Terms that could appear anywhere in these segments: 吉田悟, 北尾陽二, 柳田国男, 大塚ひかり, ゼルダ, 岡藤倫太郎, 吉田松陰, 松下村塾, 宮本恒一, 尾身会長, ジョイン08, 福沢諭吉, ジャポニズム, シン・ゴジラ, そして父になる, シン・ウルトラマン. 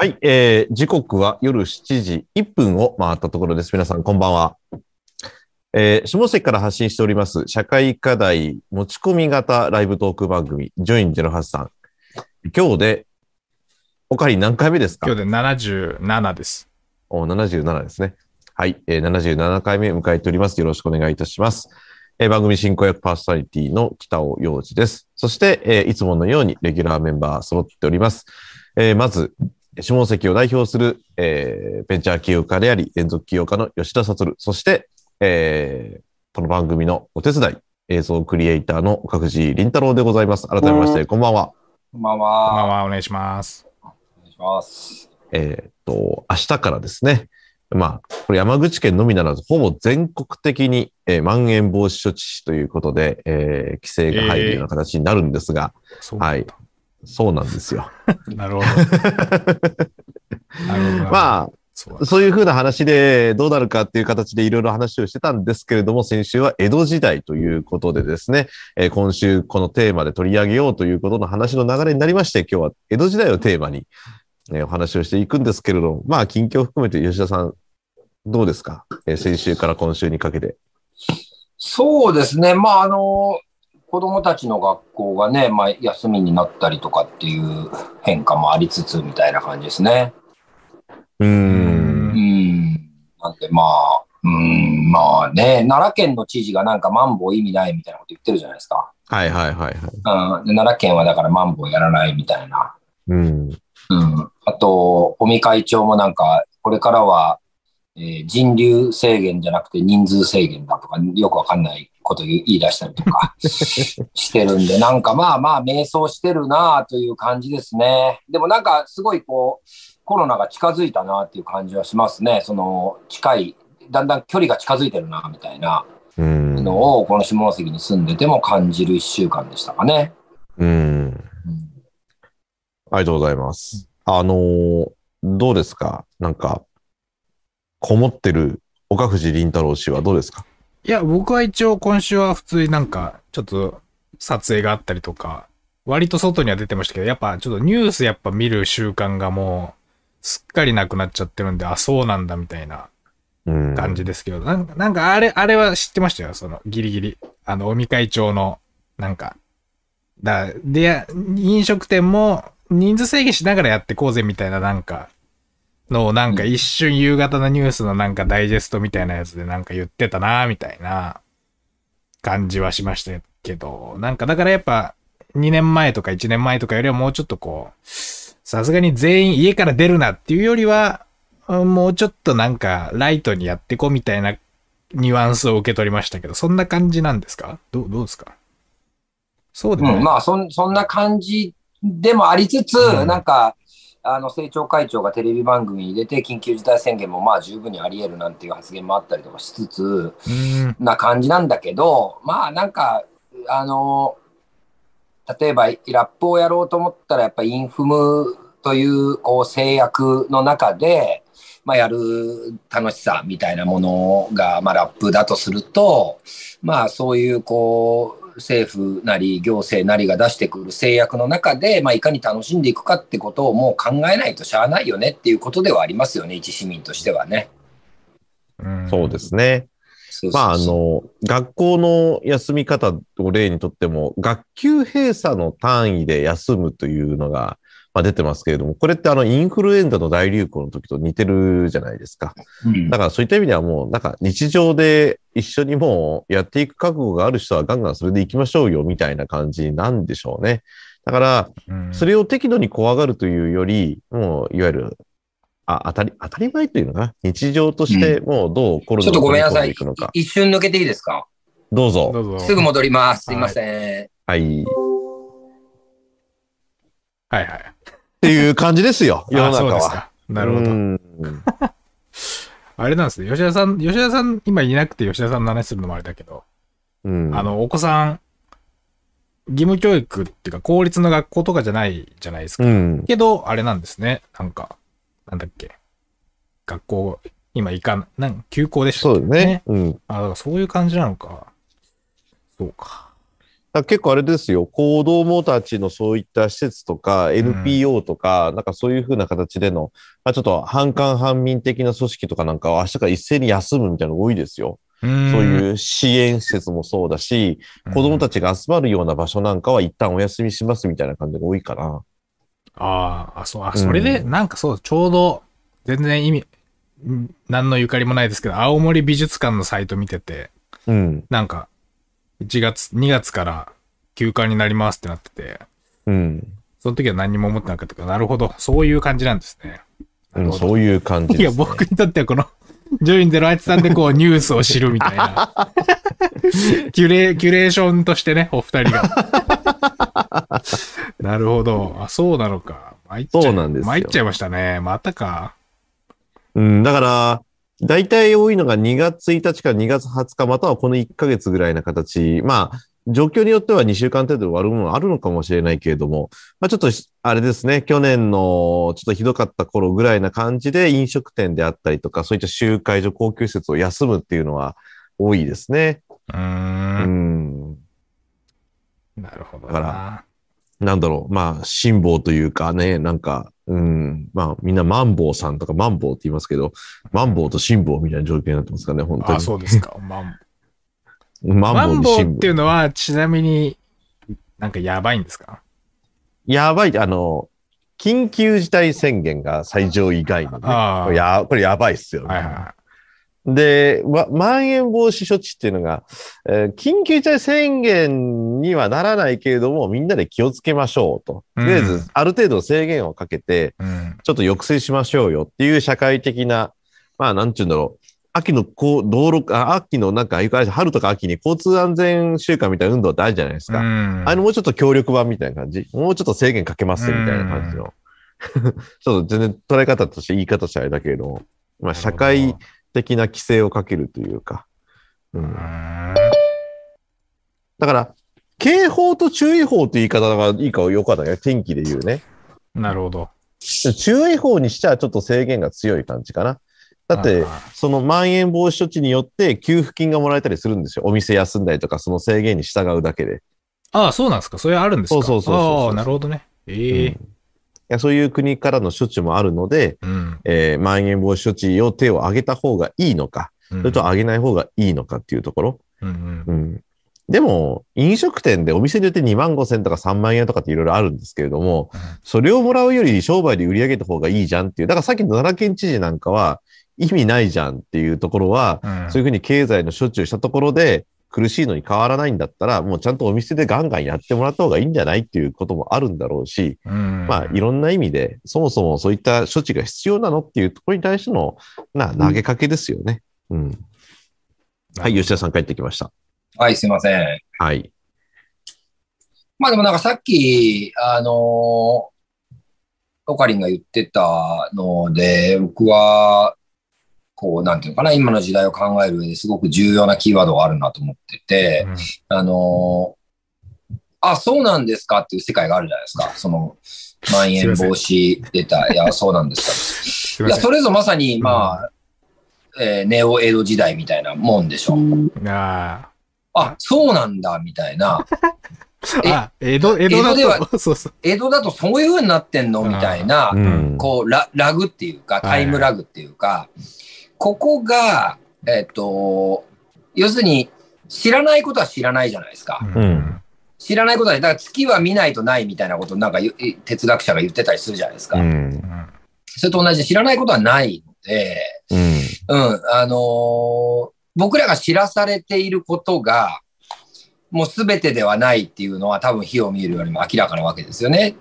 はい、時刻は夜7時1分を回ったところです。皆さんこんばんは。下関から発信しております社会課題持ち込み型ライブトーク番組ジョイン08さん。今日でおかわり何回目ですか？今日で77です。お、77ですね。はい、77回目迎えております。よろしくお願いいたします。番組進行役パーソナリティの北尾陽二です。そして、いつものようにレギュラーメンバー揃っております。まず、下関を代表する、ベンチャー起業家であり、連続起業家の吉田悟。そして、この番組のお手伝い、映像クリエイターの岡藤倫太郎でございます。改めまして、こんばんは。こんばんは。こんばんは。お願いします。お願いします。明日からですね、まあ、これ山口県のみならず、ほぼ全国的に、まん延防止措置ということで、規制が入るような形になるんですが、はい。そうなんですよ。なるほど。まあ、そういうふうな話でどうなるかっていう形でいろいろ話をしてたんですけれども、先週は江戸時代ということでですね、今週このテーマで取り上げようということの話の流れになりまして、今日は江戸時代をテーマに、お話をしていくんですけれども、まあ、近況を含めて吉田さん、どうですか？先週から今週にかけて。そうですね。まあ、子供たちの学校がね、まあ、休みになったりとかっていう変化もありつつみたいな感じですね。なんでまあ、まあね、奈良県の知事がなんかマンボウ意味ないみたいなこと言ってるじゃないですか。はいはいはい、はい。で、奈良県はだからマンボウやらないみたいな。あと、尾身会長もなんか、これからは、人流制限じゃなくて人数制限だとか、よくわかんないこと言い出したりとかしてるんで、なんかまあまあ、迷走してるなという感じですね。でもなんか、すごいこう、コロナが近づいたなっていう感じはしますね。その、近い、だんだん距離が近づいてるなみたいなのを、この下関に住んでても感じる1週間でしたかね。ありがとうございます。どうですか？なんか、こもってる岡藤倫太郎氏はどうですか？いや、僕は一応今週は普通になんか、ちょっと撮影があったりとか、割と外には出てましたけど、やっぱちょっとニュースやっぱ見る習慣がもう、すっかりなくなっちゃってるんで、あ、そうなんだみたいな感じですけど、なんかあれは知ってましたよ、そのギリギリ。尾身会長の、なんか、で、飲食店も、人数制限しながらやってこうぜみたいななんかのなんか一瞬夕方のニュースのなんかダイジェストみたいなやつでなんか言ってたなみたいな感じはしましたけど、なんかだからやっぱ2年前とか1年前とかよりはもうちょっとこうさすがに全員家から出るなっていうよりはもうちょっとなんかライトにやってこうみたいなニュアンスを受け取りましたけど、そんな感じなんですか？どうですか？そうですね。まあそんな感じでもありつつ、なんか、政調会長がテレビ番組に出て、緊急事態宣言もまあ十分にあり得るなんていう発言もあったりとかしつつ、な感じなんだけど、まあなんか、例えばラップをやろうと思ったら、やっぱインフムという、こう制約の中で、まあやる楽しさみたいなものが、まあラップだとすると、まあそういうこう、政府なり行政なりが出してくる制約の中で、まあ、いかに楽しんでいくかってことをもう考えないとしゃあないよねっていうことではありますよね、一市民としてはね。そうですね。まあ学校の休み方を例にとっても学級閉鎖の単位で休むというのが、まあ、出てますけれども、これってインフルエンザの大流行の時と似てるじゃないですか。だからそういった意味ではもうなんか日常で一緒にもうやっていく覚悟がある人はガンガンそれで行きましょうよみたいな感じなんでしょうね。だからそれを適度に怖がるというより、もういわゆる当たり前というのかな、日常としてもうどうコロナに取り込んでいくのか。ちょっとごめんなさい、一瞬抜けていいですか？どうぞ。すぐ戻ります。すいません。はい。っていう感じですよ、世の中は。そうですか。なるほど。あれなんですね。吉田さん、今いなくて吉田さんの話するのもあれだけど、お子さん、義務教育っていうか、公立の学校とかじゃないじゃないですか。けど、あれなんですね。なんか、なんだっけ。学校、今行かん、休校でしたっけね。そうですね。そういう感じなのか。そうか。だ結構あれですよ、子どもたちのそういった施設とか NPO とか、なんかそういう風な形での、まあ、ちょっと半官半民的な組織とかなんかは明日から一斉に休むみたいなのが多いですよ。そういう支援施設もそうだし、子どもたちが集まるような場所なんかは一旦お休みしますみたいな感じが多いかな。ああ、そう、あ、それで、なんかそう、ちょうど、全然意味、何のゆかりもないですけど、青森美術館のサイト見てて、うん、なんか、1月、2月から休館になりますってなってて、うん、その時は何にも思ってなかったけど、なるほど、そういう感じなんですね。うん、そういう感じですね。いや、僕にとってはこの、ジョイン083でこう、ニュースを知るみたいな、キュレーションとしてね、お二人が。なるほど。あ、そうなのか。参っちゃいましたね。またか。うん、だから、大体多いのが2月1日から2月20日、またはこの1ヶ月ぐらいな形。まあ、状況によっては2週間程度で終わるものはあるのかもしれないけれども、まあちょっと、あれですね、去年のちょっとひどかった頃ぐらいな感じで飲食店であったりとか、そういった集会所、高級施設を休むっていうのは多いですね。なるほど。だから、なんだろう、まあ、辛抱というかね、なんか、うん、まあ、みんなマンボウさんとかマンボウって言いますけど、マンボウと辛抱みたいな状況になってますかね、本当に。あ、そうですか。マンボウっていうのは、ちなみになんかやばいんですか？やばい、緊急事態宣言が最上位概念で、これやばいっすよね。はいはい、で、まん延防止措置っていうのが、緊急事態宣言にはならないけれども、みんなで気をつけましょうと。とりあえず、ある程度制限をかけて、ちょっと抑制しましょうよっていう社会的な、まあ、なんていうんだろう。秋のこう道路、秋のなんか、春とか秋に交通安全週間みたいな運動ってあるじゃないですか。もうちょっと協力版みたいな感じ。もうちょっと制限かけますみたいな感じの。ちょっと全然捉え方として、言い方としてあれだけれども、まあ、社会、的な規制をかけるというか、うん、だから警報と注意報という言い方がいいかよかったね、天気で言うね。なるほど。注意報にしちゃちょっと制限が強い感じかな。だってそのまん延防止措置によって給付金がもらえたりするんですよ。お店休んだりとかその制限に従うだけで。ああ、そうなんですか。それあるんですか。そう。ああ、なるほどね。うん、いや、そういう国からの処置もあるので、まん延防止措置を手を挙げた方がいいのか、それと挙げない方がいいのかっていうところ。でも、飲食店でお店によって2万5千とか3万円とかっていろいろあるんですけれども、それをもらうより商売で売り上げた方がいいじゃんっていう。だからさっきの奈良県知事なんかは意味ないじゃんっていうところは、そういうふうに経済の処置をしたところで、苦しいのに変わらないんだったら、もうちゃんとお店でガンガンやってもらった方がいいんじゃないっていうこともあるんだろうし、まあいろんな意味で、そもそもそういった処置が必要なのっていうところに対しての投げかけですよね。はい、吉田さん帰ってきました。はい、すいません。はい。まあでもなんかさっき、オカリンが言ってたので、僕は、こう、なんていうのかな、今の時代を考える上ですごく重要なキーワードがあるなと思ってて、そうなんですかっていう世界があるじゃないですか。その、まん延防止出た、そうなんですか。いや、それぞまさに、まあ、ネオ江戸時代みたいなもんでしょ。そうなんだ、みたいな。江戸だとそういう風になってんのみたいな、こう、ラグっていうか、タイムラグっていうか、ここが、要するに、知らないことは知らないじゃないですか。知らないことは、だから月は見ないとないみたいなことをなんか哲学者が言ってたりするじゃないですか。それと同じで知らないことはないので、僕らが知らされていることが、もう全てではないっていうのは多分火を見るよりも明らかなわけですよね。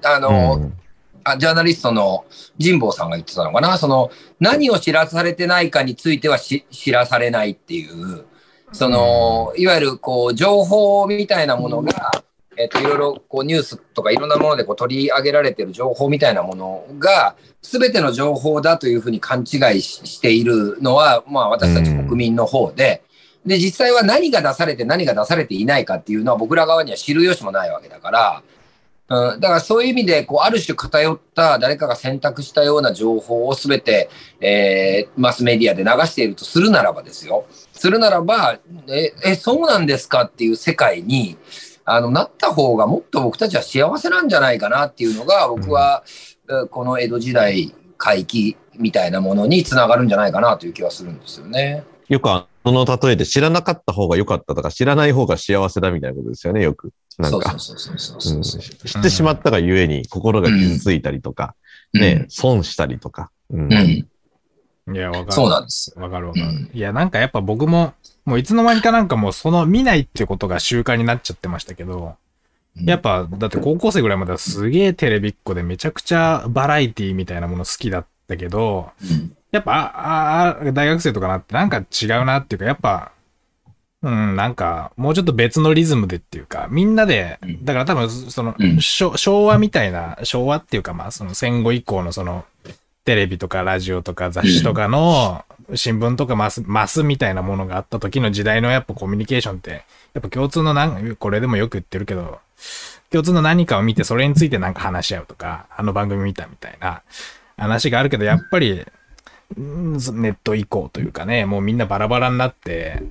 ジャーナリストの神保さんが言ってたのかな、その何を知らされてないかについては知らされないっていう、そのいわゆるこう情報みたいなものが、いろいろこうニュースとかいろんなものでこう取り上げられてる情報みたいなものが全ての情報だというふうに勘違いしているのは、まあ、私たち国民の方で、で実際は何が出されて何が出されていないかっていうのは僕ら側には知る由もないわけだから。だからそういう意味で、こう、ある種偏った、誰かが選択したような情報をすべて、マスメディアで流しているとするならばですよ。するならば、そうなんですかっていう世界に、なった方がもっと僕たちは幸せなんじゃないかなっていうのが、僕はこの江戸時代回帰みたいなものにつながるんじゃないかなという気はするんですよね。よくその例えで知らなかった方が良かったとか知らない方が幸せだみたいなことですよね、よく。なんか知ってしまったがゆえに心が傷ついたりとか、ね、損したりとか。いや、わかる。そうなんです。わかるわかる。いや、なんかやっぱ僕も、もういつの間にかなんかもうその見ないってことが習慣になっちゃってましたけど、やっぱだって高校生ぐらいまではすげえテレビっ子でめちゃくちゃバラエティみたいなもの好きだったけど、やっぱ大学生とかなってなんか違うなっていうか、やっぱ、なんかもうちょっと別のリズムでっていうか、みんなで、だから多分その、昭和みたいな、昭和っていうかまあその戦後以降のその、テレビとかラジオとか雑誌とかの新聞とかマスみたいなものがあった時の時代のやっぱコミュニケーションってやっぱ共通のこれでもよく言ってるけど共通の何かを見てそれについてなんか話し合うとかあの番組見たみたいな話があるけどやっぱりネット以降というかねもうみんなバラバラになって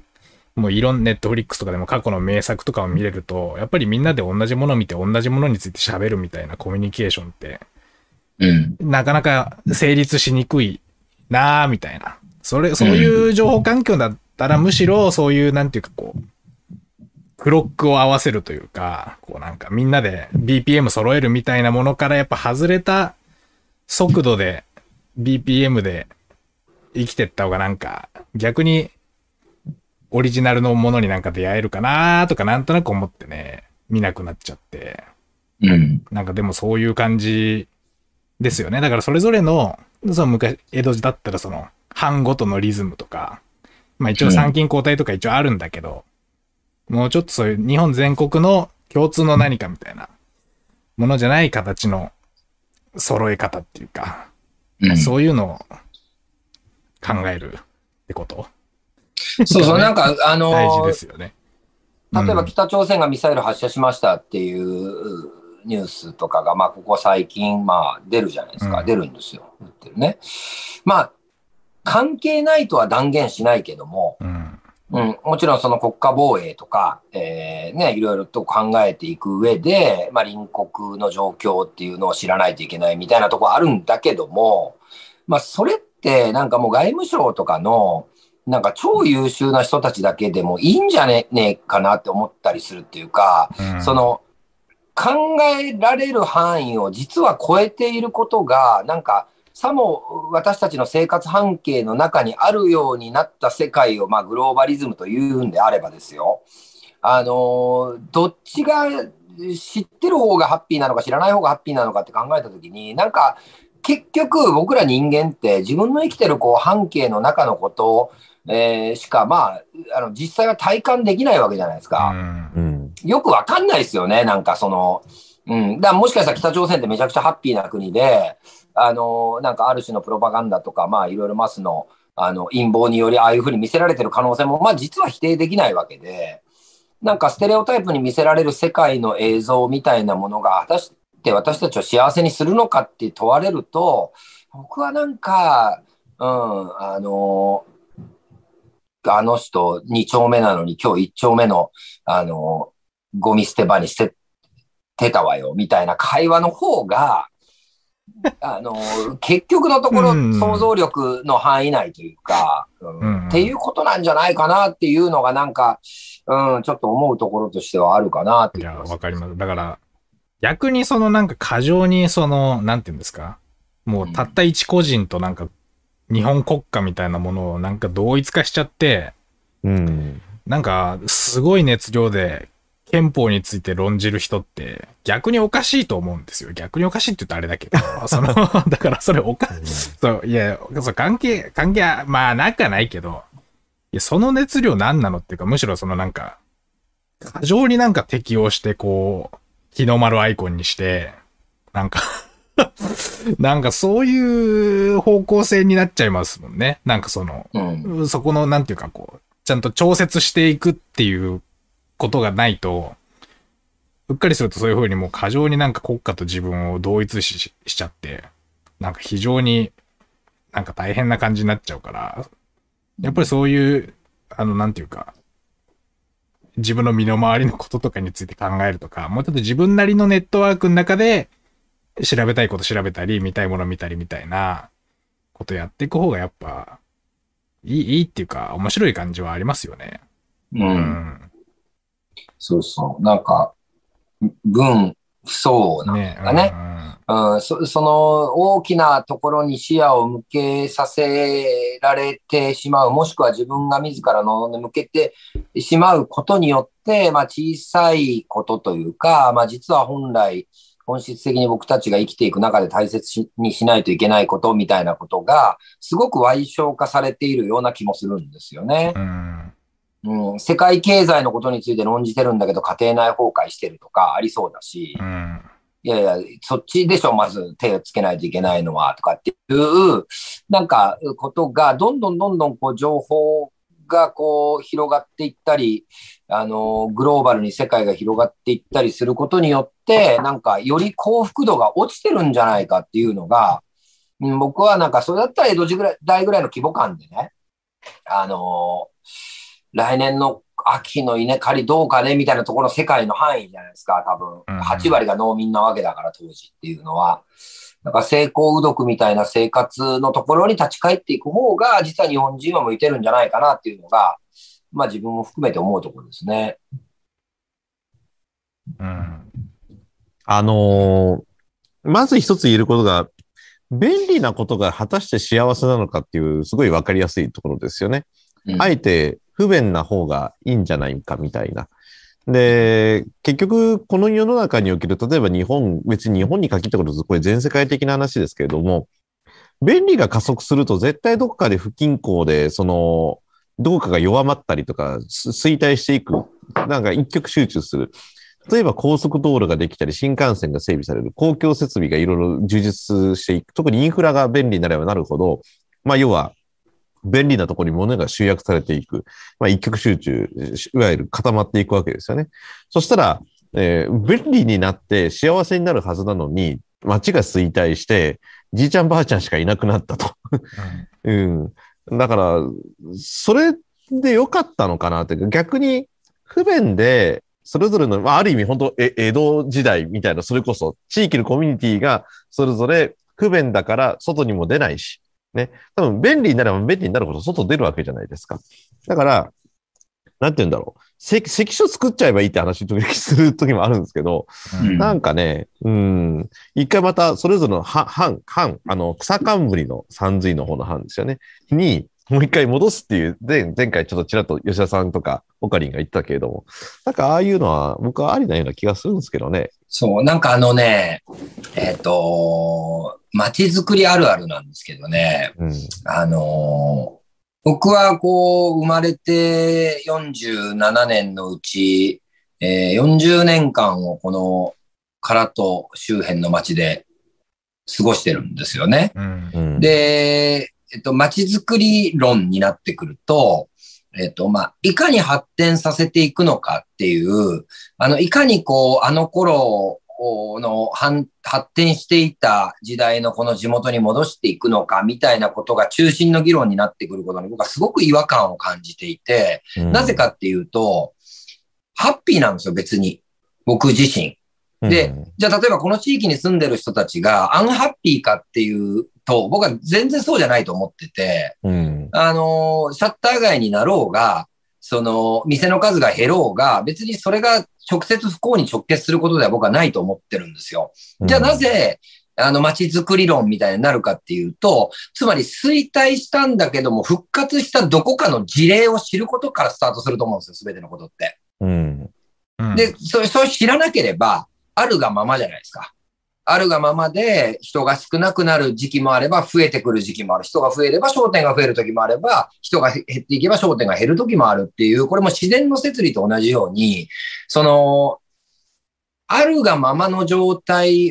もうネットフリックスとかでも過去の名作とかを見れるとやっぱりみんなで同じものを見て同じものについて喋るみたいなコミュニケーションってなかなか成立しにくいなぁみたいな。そういう情報環境だったらむしろそういうなんていうかこう、クロックを合わせるというか、こうなんかみんなで BPM 揃えるみたいなものからやっぱ外れた速度で BPM で生きてった方がなんか逆にオリジナルのものになんか出会えるかなぁとかなんとなく思ってね、見なくなっちゃって。なんかでもそういう感じ、ですよね。だからそれぞれの、その昔、江戸時だったらその、藩ごとのリズムとか、まあ一応参勤交代とか一応あるんだけど、もうちょっとそういう日本全国の共通の何かみたいなものじゃない形の揃え方っていうか、そういうのを考えるってことそうそう、なんか大事ですよね。例えば北朝鮮がミサイル発射しましたっていう、ニュースとかが、まあ、ここ最近、まあ、出るじゃないですか。出るんですよ。言ってるね。まあ、関係ないとは断言しないけども、もちろんその国家防衛とか、ね、いろいろと考えていく上で、まあ、隣国の状況っていうのを知らないといけないみたいなとこあるんだけども、まあ、それって、なんかもう外務省とかの、なんか超優秀な人たちだけでもいいんじゃねえかなって思ったりするっていうか、その、考えられる範囲を実は超えていることが、なんか、さも私たちの生活半径の中にあるようになった世界を、まあ、グローバリズムというんであればですよ。どっちが知ってる方がハッピーなのか知らない方がハッピーなのかって考えたときに、なんか、結局僕ら人間って自分の生きてるこう半径の中のことを、しか、まあ、実際は体感できないわけじゃないですか。よくわかんないですよね。なんかその、だからもしかしたら北朝鮮ってめちゃくちゃハッピーな国で、なんかある種のプロパガンダとか、まあいろいろマスの、陰謀によりああいうふうに見せられてる可能性も、まあ実は否定できないわけで、なんかステレオタイプに見せられる世界の映像みたいなものが、果たして私たちを幸せにするのかって問われると、僕はなんか、あの人2丁目なのに今日1丁目の、ゴミ捨て場に捨ててたわよみたいな会話の方が、結局のところ想像力の範囲内というか、っていうことなんじゃないかなっていうのがなんか、ちょっと思うところとしてはあるかなっていう。いや、わかります。だから、逆にそのなんか過剰にその、なんていうんですか、もうたった一個人となんか、日本国家みたいなものをなんか同一化しちゃって、なんかすごい熱量で憲法について論じる人って逆におかしいと思うんですよ。逆におかしいって言うとあれだけど、だからそれおかしい。そう、いや、そう関係は、まあなんかないけど、いやその熱量何なのっていうか、むしろそのなんか、過剰になんか適応してこう、日の丸アイコンにして、なんか、なんかそういう方向性になっちゃいますもんね。なんかその、そこのなんていうかこう、ちゃんと調節していくっていうことがないと、うっかりするとそういう風にもう過剰になんか国家と自分を同一視しちゃって、なんか非常になんか大変な感じになっちゃうから、やっぱりそういう、なんていうか、自分の身の回りのこととかについて考えるとか、もうちょっと自分なりのネットワークの中で調べたいこと調べたり、見たいもの見たりみたいなことやっていく方がやっぱいいっていうか面白い感じはありますよね。うん。うん、そうそう。なんか、分不相応なんだね。うん、その大きなところに視野を向けさせられてしまう、もしくは自分が自らの向けてしまうことによって、まあ、小さいことというか、まあ、実は本来本質的に僕たちが生きていく中で大切にしないといけないことみたいなことがすごく矮小化されているような気もするんですよね。うん、世界経済のことについて論じてるんだけど家庭内崩壊してるとかありそうだし、うん、いやいやそっちでしょまず手をつけないといけないのはとかっていうなんかことがどんどんこう情報がこう広がっていったりグローバルに世界が広がっていったりすることによってなんかより幸福度が落ちてるんじゃないかっていうのが、うん、僕はなんかそれだったら江戸時代ぐらいの規模感でね来年の秋の稲刈りどうかねみたいなところの世界の範囲じゃないですか。多分8割が農民なわけだから当時っていうのはなんか成功うどくみたいな生活のところに立ち返っていく方が実は日本人は向いてるんじゃないかなっていうのが、まあ、自分も含めて思うところですね。うん、まず一つ言えることが便利なことが果たして幸せなのかっていうすごい分かりやすいところですよね。うん、あえて不便な方がいいんじゃないかみたいな。で、結局この世の中における、例えば日本、別に日本に限ったことです、これ全世界的な話ですけれども、便利が加速すると絶対どこかで不均衡で、どこかが弱まったりとか、衰退していく。なんか一極集中する。例えば高速道路ができたり、新幹線が整備される。公共設備がいろいろ充実していく。特にインフラが便利になればなるほど、まあ要は、便利なところに物が集約されていく。まあ、一極集中、いわゆる固まっていくわけですよね。そしたら、便利になって幸せになるはずなのに、街が衰退して、じいちゃんばあちゃんしかいなくなったと。うん、だから、それで良かったのかなっていうか、逆に不便で、それぞれの、まあ、ある意味本当、江戸時代みたいな、それこそ地域のコミュニティがそれぞれ不便だから外にも出ないし、ね、多分便利になれば便利になるほど外出るわけじゃないですか。だから、なんて言うんだろう。関所作っちゃえばいいって話をする時もあるんですけど、うん、なんかね、うん、一回またそれぞれの草冠の三髄の方の藩ですよね。に、もう一回戻すっていう、前回ちょっとちらっと吉田さんとかオカリンが言ったけれども、なんかああいうのは僕はありなような気がするんですけどね。そう、なんか街づくりあるあるなんですけどね、うん、僕はこう生まれて47年のうち、40年間をこの唐戸周辺の街で過ごしてるんですよね。うんうん、で、街づくり論になってくると、まあ、いかに発展させていくのかっていう、いかにこう、あの頃の発展していた時代のこの地元に戻していくのかみたいなことが中心の議論になってくることに僕はすごく違和感を感じていて、うん、なぜかっていうと、ハッピーなんですよ、別に。僕自身。で、うん、じゃあ例えばこの地域に住んでる人たちがアンハッピーかっていうと、僕は全然そうじゃないと思ってて、うん、シャッター街になろうが、その、店の数が減ろうが、別にそれが直接不幸に直結することでは僕はないと思ってるんですよ。じゃあなぜ、街づくり論みたいになるかっていうと、つまり衰退したんだけども、復活したどこかの事例を知ることからスタートすると思うんですよ、すべてのことって。うんうん、で、それ知らなければ、あるがままじゃないですか。あるがままで人が少なくなる時期もあれば増えてくる時期もある。人が増えれば商店が増える時もあれば、人が減っていけば商店が減る時もあるっていう、これも自然の摂理と同じように、あるがままの状態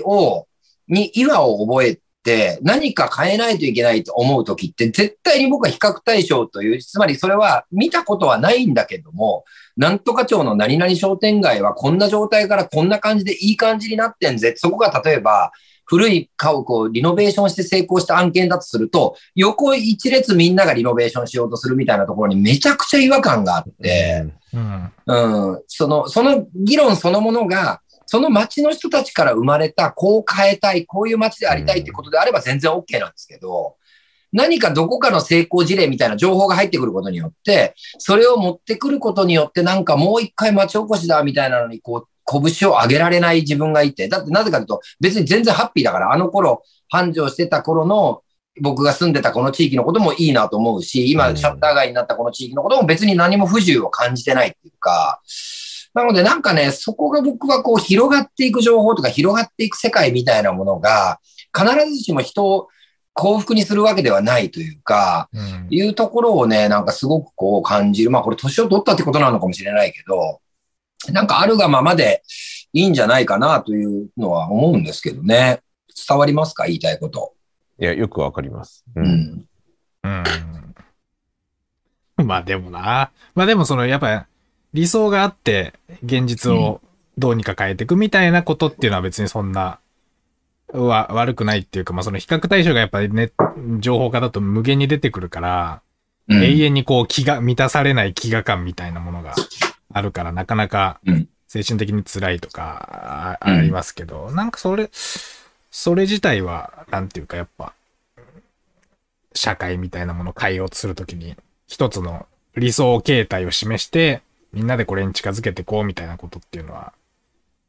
に違和を覚えて何か変えないといけないと思う時って、絶対に僕は比較対象という、つまりそれは見たことはないんだけども、なんとか町の何々商店街はこんな状態からこんな感じでいい感じになってんぜ。そこが例えば、古い家屋をリノベーションして成功した案件だとすると、横一列みんながリノベーションしようとするみたいなところにめちゃくちゃ違和感があって、うんうん、その議論そのものが、その町の人たちから生まれた、こう変えたい、こういう町でありたいってことであれば全然 OK なんですけど、何かどこかの成功事例みたいな情報が入ってくることによって、それを持ってくることによって、なんかもう一回町おこしだみたいなのに、こう、拳を上げられない自分がいて、だってなぜかというと、別に全然ハッピーだから、あの頃、繁盛してた頃の、僕が住んでたこの地域のこともいいなと思うし、今、シャッター街になったこの地域のことも別に何も不自由を感じてないっていうか、なのでなんかね、そこが僕はこう、広がっていく情報とか、広がっていく世界みたいなものが、必ずしも人を、幸福にするわけではないというか、うん、いうところをね、なんかすごくこう感じる。まあこれ年を取ったってことなのかもしれないけど、なんかあるがままでいいんじゃないかなというのは思うんですけどね。伝わりますか？言いたいこと。いや、よくわかります。うん。うん、まあでもな。まあでもそのやっぱ理想があって現実をどうにか変えていくみたいなことっていうのは別にそんな、悪くないっていうか、まあ、その比較対象がやっぱりね、情報化だと無限に出てくるから、うん、永遠にこう満たされない飢餓感みたいなものがあるから、なかなか精神的に辛いとかありますけど、うん、なんかそれ自体は、なんていうかやっぱ、社会みたいなものを変えようとするときに、一つの理想形態を示して、みんなでこれに近づけてこうみたいなことっていうのは、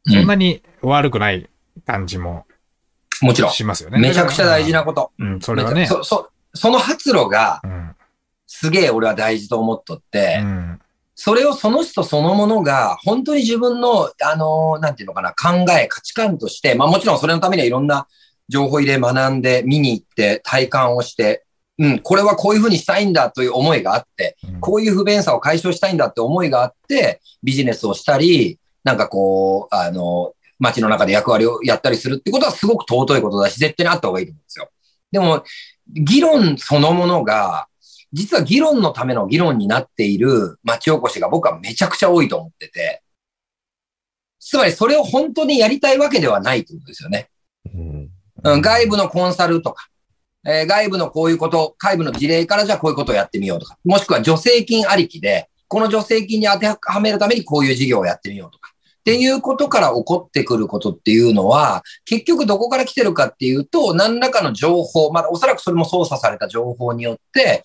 そんなに悪くない感じも、もちろん。しますよね。めちゃくちゃ大事なこと。うん、それはね。その発露が、うん、すげえ俺は大事と思っとって、うん、それをその人そのものが、本当に自分の、なんていうのかな、考え、価値観として、まあもちろんそれのためにはいろんな情報入れ、学んで、見に行って、体感をして、うん、これはこういうふうにしたいんだという思いがあって、うん、こういう不便さを解消したいんだって思いがあって、ビジネスをしたり、なんかこう、街の中で役割をやったりするってことはすごく尊いことだし、絶対にあった方がいいと思うんですよ。でも、議論そのものが、実は議論のための議論になっている町おこしが僕はめちゃくちゃ多いと思ってて、つまりそれを本当にやりたいわけではないってことですよね。うん、外部のコンサルとか、外部のこういうこと、外部の事例からじゃあこういうことをやってみようとか、もしくは助成金ありきで、この助成金に当てはめるためにこういう事業をやってみようとか、っていうことから起こってくることっていうのは、結局どこから来てるかっていうと、何らかの情報、まあ、おそらくそれも操作された情報によって、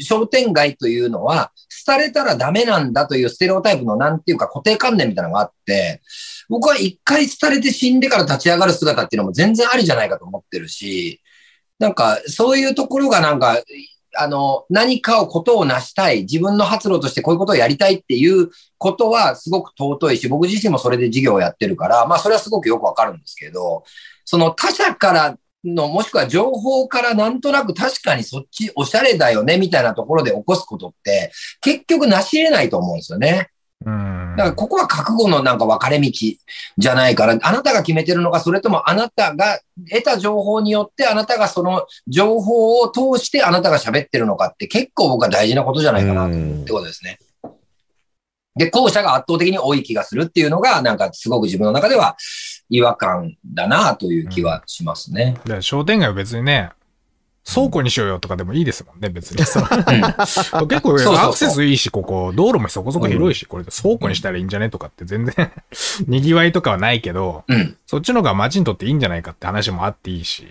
商店街というのは、廃れたらダメなんだというステレオタイプのなんていうか固定観念みたいなのがあって、僕は一回廃れて死んでから立ち上がる姿っていうのも全然ありじゃないかと思ってるし、なんか、そういうところがなんか、何かをことを成したい、自分の発露としてこういうことをやりたいっていうことはすごく尊いし、僕自身もそれで事業をやってるから、まあそれはすごくよくわかるんですけど、その他者からの、もしくは情報からなんとなく確かにそっちおしゃれだよねみたいなところで起こすことって、結局成し得ないと思うんですよね。だからここは覚悟のなんか分かれ道じゃないから、あなたが決めてるのか、それともあなたが得た情報によって、あなたがその情報を通してあなたが喋ってるのかって結構僕は大事なことじゃないかなってことですね。で、後者が圧倒的に多い気がするっていうのが、なんかすごく自分の中では違和感だなという気はしますね。だから商店街は別にね、倉庫にしようよとかでもいいですもんね、別に。うん、結構アクセスいいし、ここ、道路もそこそこ広いし、これで倉庫にしたらいいんじゃねとかって全然、賑わいとかはないけど、うん、そっちの方が街にとっていいんじゃないかって話もあっていいし。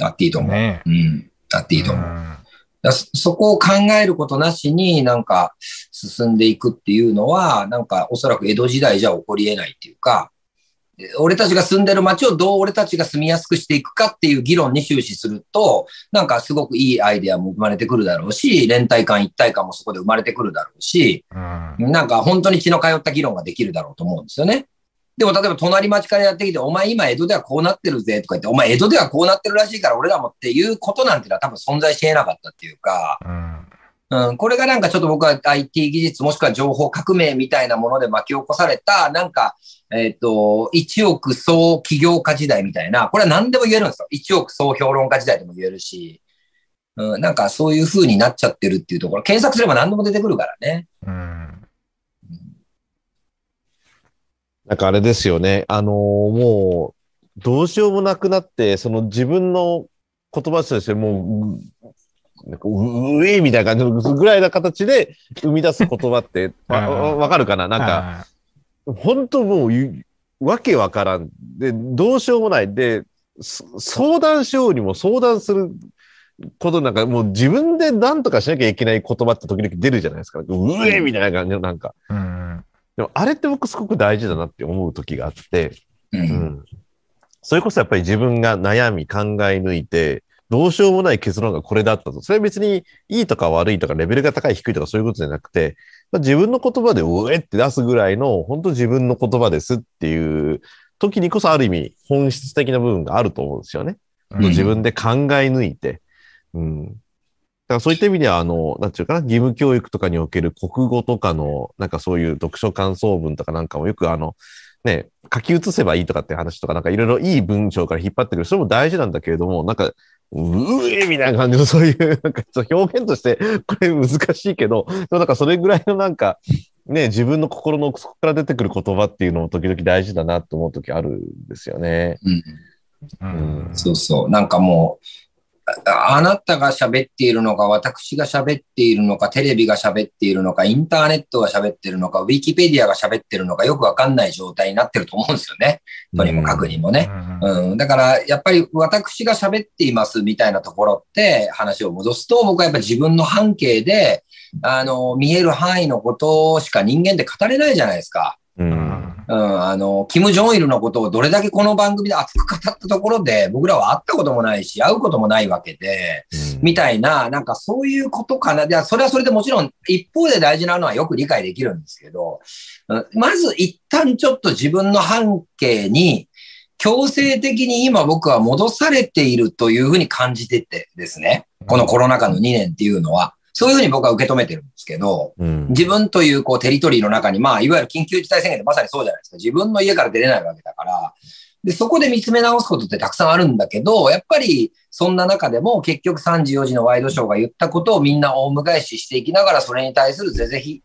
あっていいと思う。ね、うん。あっていいと思う。だそこを考えることなしになんか進んでいくっていうのは、なんかおそらく江戸時代じゃ起こり得ないっていうか、俺たちが住んでる街をどう俺たちが住みやすくしていくかっていう議論に終始すると、なんかすごくいいアイデアも生まれてくるだろうし、連帯感一体感もそこで生まれてくるだろうし、なんか本当に血の通った議論ができるだろうと思うんですよね。でも例えば隣町からやってきて、お前今江戸ではこうなってるぜとか言って、お前江戸ではこうなってるらしいから俺らもっていうことなんていうのは多分存在し得なかったっていうか、これがなんかちょっと僕は IT 技術もしくは情報革命みたいなもので巻き起こされた、なんか、一億総起業家時代みたいな、これは何でも言えるんですよ。一億総評論家時代でも言えるし、なんかそういう風になっちゃってるっていうところ、検索すれば何でも出てくるからね。なんかあれですよね。もう、どうしようもなくなって、その自分の言葉としてもう、なんかうえみたいな感じぐらいな形で生み出す言葉って、わかるかななんか、本当もう、わけわからん。で、どうしようもない。で、相談しようにも相談することなんか、もう自分で何とかしなきゃいけない言葉って時々出るじゃないですか。うえみたいな感じのなんか。うん、でもあれって僕すごく大事だなって思う時があって、うん、それこそやっぱり自分が悩み考え抜いて、どうしようもない結論がこれだったと。それは別にいいとか悪いとかレベルが高い低いとかそういうことじゃなくて、自分の言葉でうえって出すぐらいの本当自分の言葉ですっていう時にこそある意味本質的な部分があると思うんですよね。うん、自分で考え抜いて。うん。だからそういった意味では、なんていうかな、義務教育とかにおける国語とかの、なんかそういう読書感想文とかなんかもよくね、書き写せばいいとかって話とかなんかいろいろいい文章から引っ張ってくる。それも大事なんだけれども、なんか、うえみたいな感じのそういうなんか表現としてこれ難しいけど、でもなんかそれぐらいのなんかね、自分の心の奥底から出てくる言葉っていうのも時々大事だなと思う時あるんですよね。うんうん、そうそう。なんかもう、あなたが喋っているのか、私が喋っているのか、テレビが喋っているのか、インターネットが喋っているのか、ウィキペディアが喋っているのか、よくわかんない状態になってると思うんですよね。とにもかくにもね。うん、だから、やっぱり私が喋っていますみたいなところって話を戻すと、僕はやっぱ自分の半径で、見える範囲のことしか人間って語れないじゃないですか。うん、キム・ジョンイルのことをどれだけこの番組で熱く語ったところで、僕らは会ったこともないし、会うこともないわけで、みたいな、なんかそういうことかな。で、それはそれでもちろん、一方で大事なのはよく理解できるんですけど、まず一旦ちょっと自分の半径に、強制的に今僕は戻されているというふうに感じててですね。このコロナ禍の2年っていうのは。そういうふうに僕は受け止めてるんですけど、自分というこうテリトリーの中に、まあ、いわゆる緊急事態宣言ってまさにそうじゃないですか。自分の家から出れないわけだから。で、そこで見つめ直すことってたくさんあるんだけど、やっぱりそんな中でも結局3時4時のワイドショーが言ったことをみんな大無返ししていきながら、それに対する是々非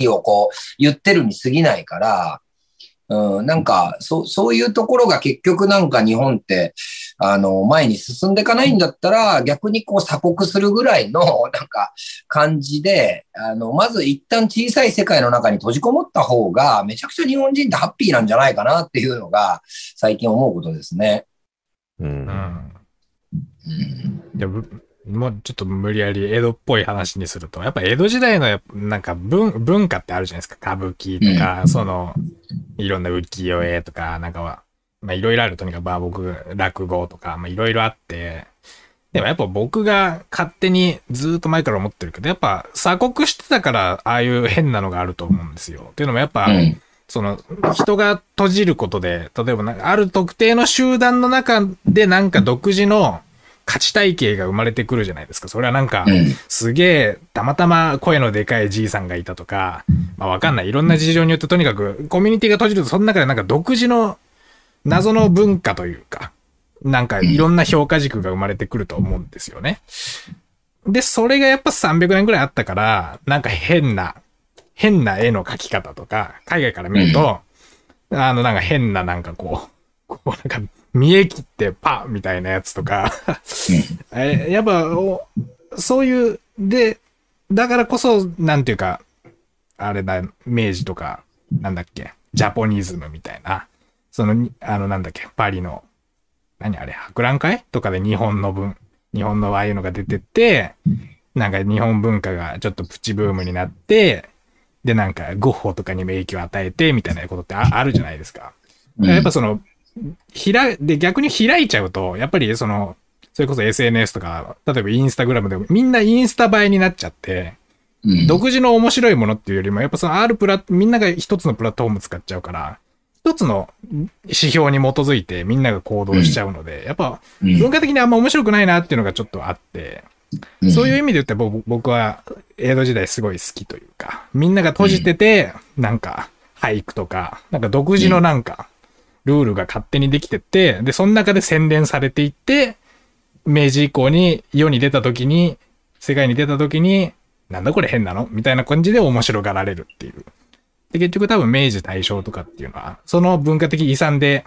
々をこう言ってるに過ぎないから、なんか、そういうところが結局なんか日本って、前に進んでいかないんだったら、逆にこう鎖国するぐらいの、なんか、感じで、まず一旦小さい世界の中に閉じこもった方が、めちゃくちゃ日本人ってハッピーなんじゃないかなっていうのが、最近思うことですね。いや、もうちょっと無理やり江戸っぽい話にすると、やっぱ江戸時代のなんか文化ってあるじゃないですか。歌舞伎とか、その、いろんな浮世絵とか、なんかは、まあいろいろある。とにかく僕、落語とか、まあいろいろあって、でもやっぱ僕が勝手にずっと前から思ってるけど、やっぱ鎖国してたから、ああいう変なのがあると思うんですよ。っていうのもやっぱ、その、人が閉じることで、例えばなんかある特定の集団の中でなんか独自の、価値体系が生まれてくるじゃないですか。それはなんか、すげえ、たまたま声のでかいじいさんがいたとか、まあわかんない。いろんな事情によってとにかくコミュニティが閉じると、その中でなんか独自の謎の文化というか、なんかいろんな評価軸が生まれてくると思うんですよね。で、それがやっぱ300年くらいあったから、なんか変な絵の描き方とか、海外から見ると、なんか変ななんかこうなんか、見え切ってパッみたいなやつとか。やっぱ、そういう、で、だからこそ、なんていうか、あれだ、明治とか、なんだっけ、ジャポニズムみたいな、その、なんだっけ、パリの、何あれ、博覧会とかで日本のああいうのが出てって、なんか日本文化がちょっとプチブームになって、で、なんかゴッホとかにも影響を与えて、みたいなことってあるじゃないですか。やっぱその、逆に開いちゃうと、やっぱりその、それこそ SNS とか、例えばインスタグラムでもみんなインスタ映えになっちゃって、独自の面白いものっていうよりも、やっぱそのみんなが一つのプラットフォーム使っちゃうから、一つの指標に基づいてみんなが行動しちゃうので、やっぱ文化的にあんま面白くないなっていうのがちょっとあって、そういう意味で言って僕は江戸時代すごい好きというか、みんなが閉じてて、なんか俳句とか、なんか独自のなんか、ルールが勝手にできてって、で、その中で洗練されていって、明治以降に世界に出た時に、なんだこれ変なのみたいな感じで面白がられるっていう。で、結局多分明治大正とかっていうのは、その文化的遺産で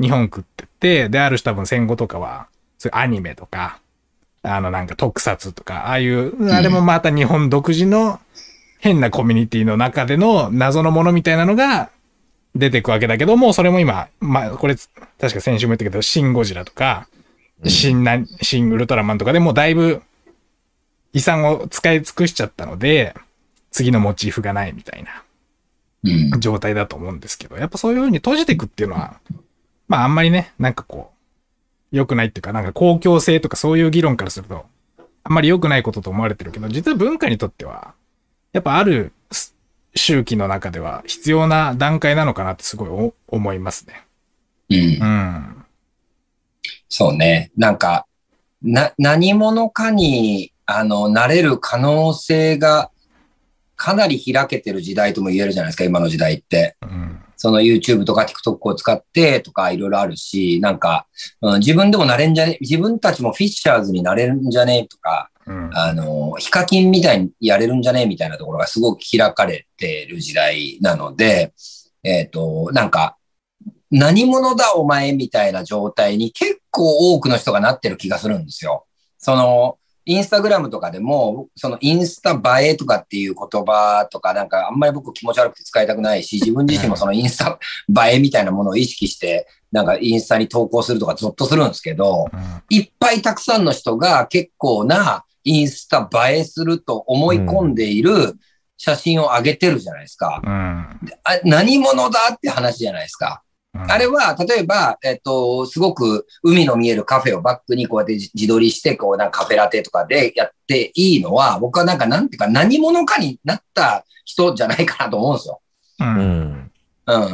日本食ってて、で、ある種多分戦後とかは、そういうアニメとか、なんか特撮とか、ああいう、あれもまた日本独自の変なコミュニティの中での謎のものみたいなのが出てくわけだけども、それも今、まあ、これ、確か先週も言ったけど、シン・ゴジラとか、シン・ウルトラマンとかでもうだいぶ遺産を使い尽くしちゃったので、次のモチーフがないみたいな状態だと思うんですけど、やっぱそういう風に閉じていくっていうのは、まああんまりね、なんかこう、良くないっていうか、なんか公共性とかそういう議論からすると、あんまり良くないことと思われてるけど、実は文化にとっては、やっぱある周期の中では必要な段階なのかなってすごい思いますね。うん。うん。そうね。なんか、何者かに、なれる可能性がかなり開けてる時代とも言えるじゃないですか、今の時代って。うん、その YouTube とか TikTok を使ってとかいろいろあるし、なんか、自分でもなれんじゃね、自分たちもフィッシャーズになれるんじゃねとか、うん、ヒカキンみたいにやれるんじゃねみたいなところがすごく開かれてる時代なので、なんか、何者だお前みたいな状態に結構多くの人がなってる気がするんですよ。その、インスタグラムとかでも、そのインスタ映えとかっていう言葉とかなんかあんまり僕気持ち悪くて使いたくないし、自分自身もそのインスタ映えみたいなものを意識して、なんかインスタに投稿するとかゾッとするんですけど、いっぱいたくさんの人が結構なインスタ映えすると思い込んでいる写真を上げてるじゃないですか。何者だって話じゃないですか。あれは、例えば、すごく海の見えるカフェをバックにこうやって自撮りして、こうなんかカフェラテとかでやっていいのは、僕はなんかなんていうか何者かになった人じゃないかなと思うんですよ。うん。うん。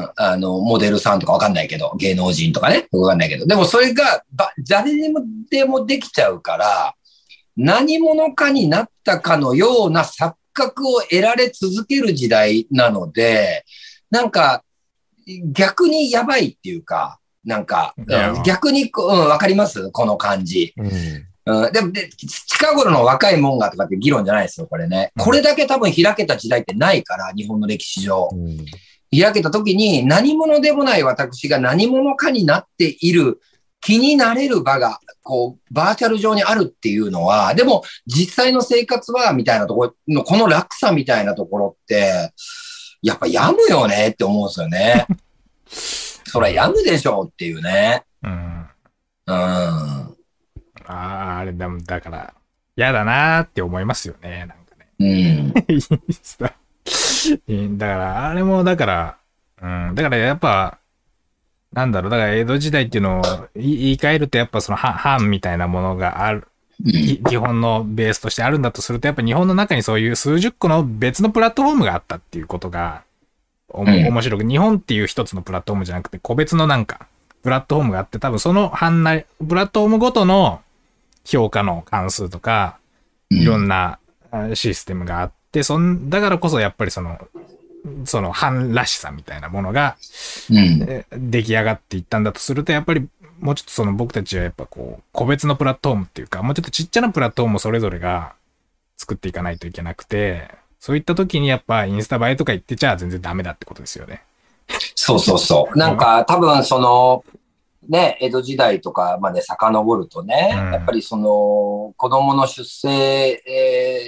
モデルさんとかわかんないけど、芸能人とかね、わかんないけど。でもそれが、誰でもできちゃうから、何者かになったかのような錯覚を得られ続ける時代なので、なんか、逆にやばいっていうか、なんか、逆に、うん、わかりますこの感じ。うん、で、近頃の若いもんがとかって議論じゃないですよ、これね。これだけ多分開けた時代ってないから、日本の歴史上。うん、開けた時に何者でもない私が何者かになっている、気になれる場が、こう、バーチャル上にあるっていうのは、でも実際の生活は、みたいなところの、この落差みたいなところって、やっぱ病むよねって思うんですよね。そりゃ病むでしょうっていうね。うん。あれだから、嫌だなーって思いますよね。なんかね。うん。インスタ。だから、あれも、だから、うん。だからやっぱ、なんだろう、だから江戸時代っていうのを言い換えると、やっぱその藩みたいなものがある。基本のベースとしてあるんだとすると、やっぱ日本の中にそういう数十個の別のプラットフォームがあったっていうことが面白く、日本っていう一つのプラットフォームじゃなくて個別のなんかプラットフォームがあって、多分そのプラットフォームごとの評価の関数とかいろんなシステムがあって、だからこそやっぱりその藩らしさみたいなものが出来上がっていったんだとすると、やっぱりもうちょっとその僕たちはやっぱこう個別のプラットフォームっていうか、もうちょっとちっちゃなプラットフォームをそれぞれが作っていかないといけなくて、そういった時にやっぱインスタ映えとか言ってちゃ全然ダメだってことですよね。そうそうそう。なんか多分そのね、江戸時代とかまで遡るとね、やっぱりその子供の出生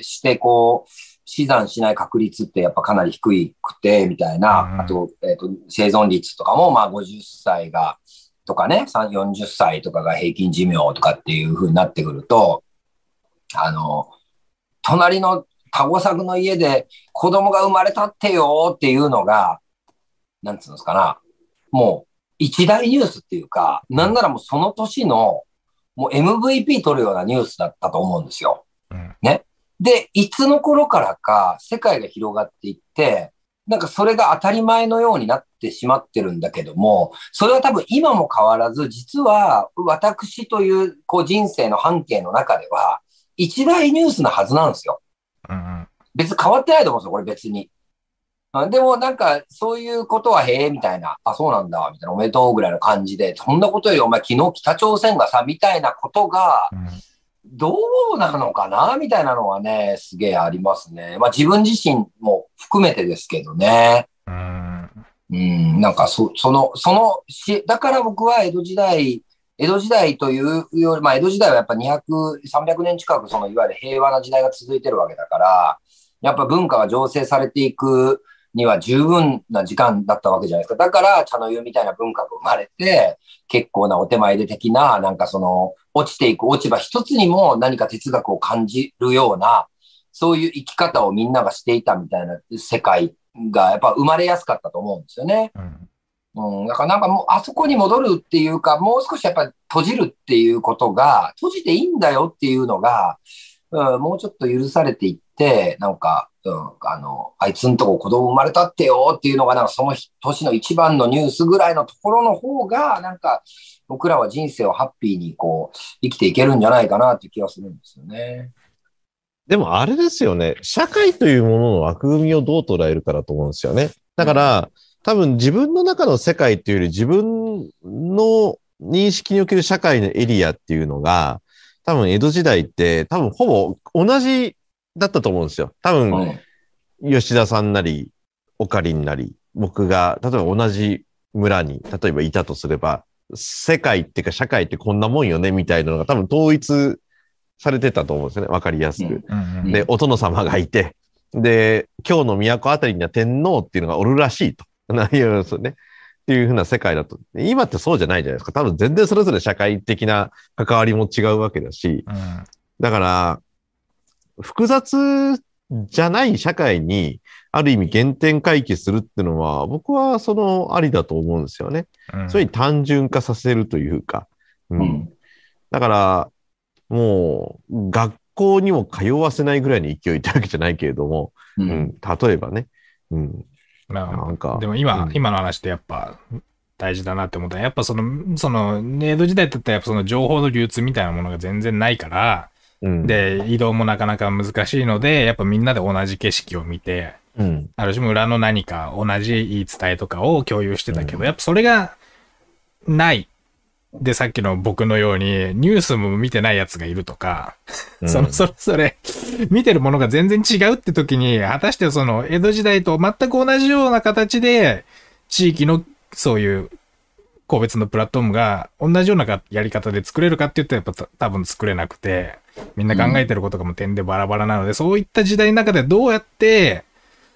してこう、死産しない確率ってやっぱかなり低くてみたいな、あと、生存率とかもまあ50歳がとかね、40歳とかが平均寿命とかっていう風になってくると、隣のタゴサグの家で子供が生まれたってよっていうのが、なんつうんですかな、もう一大ニュースっていうか、なんならもうその年のもう MVP 取るようなニュースだったと思うんですよ。ね。で、いつの頃からか世界が広がっていって、なんかそれが当たり前のようになってしまってるんだけども、それは多分今も変わらず、実は私というこう人生の半径の中では、一大ニュースなはずなんですよ。うん、別に変わってないと思うんですよ、これ別に。でもなんかそういうことはへえみたいな、あ、そうなんだ、みたいな、おめでとうぐらいの感じで、そんなことよりお前昨日北朝鮮がさ、みたいなことが、どうなのかなみたいなのはね、すげえありますね。まあ自分自身も含めてですけどね。なんかだから僕は江戸時代というより、まあ江戸時代はやっぱ200、300年近くそのいわゆる平和な時代が続いてるわけだから、やっぱ文化が醸成されていくには十分な時間だったわけじゃないですか。だから茶の湯みたいな文化が生まれて、結構なお手前で的な、なんかその落ちていく落ち葉一つにも何か哲学を感じるような、そういう生き方をみんながしていたみたいな世界がやっぱ生まれやすかったと思うんですよね。だからなんかもうあそこに戻るっていうか、もう少しやっぱり閉じるっていうことが、閉じていいんだよっていうのが、もうちょっと許されていって、なんか、あいつんとこ子供生まれたってよっていうのが、なんかその年の一番のニュースぐらいのところの方が、なんか僕らは人生をハッピーにこう生きていけるんじゃないかなっていう気がするんですよね。でもあれですよね。社会というものの枠組みをどう捉えるかだと思うんですよね。だから、多分自分の中の世界というより自分の認識における社会のエリアっていうのが、多分江戸時代って多分ほぼ同じだったと思うんですよ。多分、吉田さんなり、オカリンなり、僕が、例えば同じ村に、例えばいたとすれば、世界っていうか社会ってこんなもんよねみたいなのが多分統一されてたと思うんですよね。わかりやすく。で、お殿様がいて、で、京の都あたりには天皇っていうのがおるらしいと。ね、っていう風な世界だと。今ってそうじゃないじゃないですか。多分全然それぞれ社会的な関わりも違うわけだし、だから複雑じゃない社会にある意味原点回帰するっていうのは僕はそのありだと思うんですよね。それに単純化させるというか、だからもう学校にも通わせないぐらいの勢いってわけじゃないけれども、例えばね、なんかでも今の話ってやっぱ大事だなって思ったら、やっぱその江戸時代だったらやっぱその情報の流通みたいなものが全然ないから、で移動もなかなか難しいので、やっぱみんなで同じ景色を見て、ある種村の何か同じ言い伝えとかを共有してたけど、やっぱそれがないで、さっきの僕のようにニュースも見てないやつがいるとか、それぞれ見てるものが全然違うって時に、果たしてその江戸時代と全く同じような形で地域のそういう個別のプラットフォームが同じようなやり方で作れるかって言ったらやっぱ多分作れなくて、みんな考えてることがもう点でバラバラなので、そういった時代の中でどうやって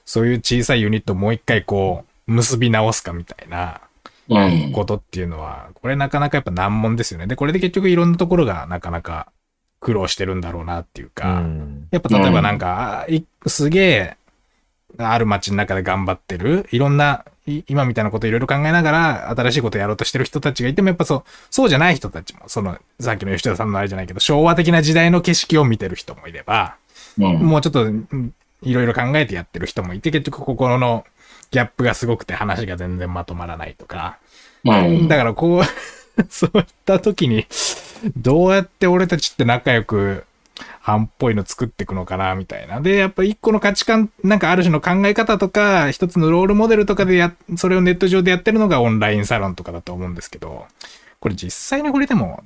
そういう小さいユニットをもう一回こう結び直すかみたいなことっていうのは、これなかなかやっぱ難問ですよね。で、これで結局いろんなところがなかなか苦労してるんだろうなっていうか、やっぱ例えばなんか、すげえある街の中で頑張ってる、いろんな今みたいなこといろいろ考えながら新しいことやろうとしてる人たちがいても、やっぱそうじゃない人たちも、そのさっきの吉田さんのあれじゃないけど、昭和的な時代の景色を見てる人もいれば、もうちょっといろいろ考えてやってる人もいて、結局心のギャップがすごくて話が全然まとまらないとか、だからこうそういった時にどうやって俺たちって仲良く反っぽいの作っていくのかなみたいな。でやっぱ一個の価値観、なんかある種の考え方とか一つのロールモデルとかでそれをネット上でやってるのがオンラインサロンとかだと思うんですけど、これ実際にこれでも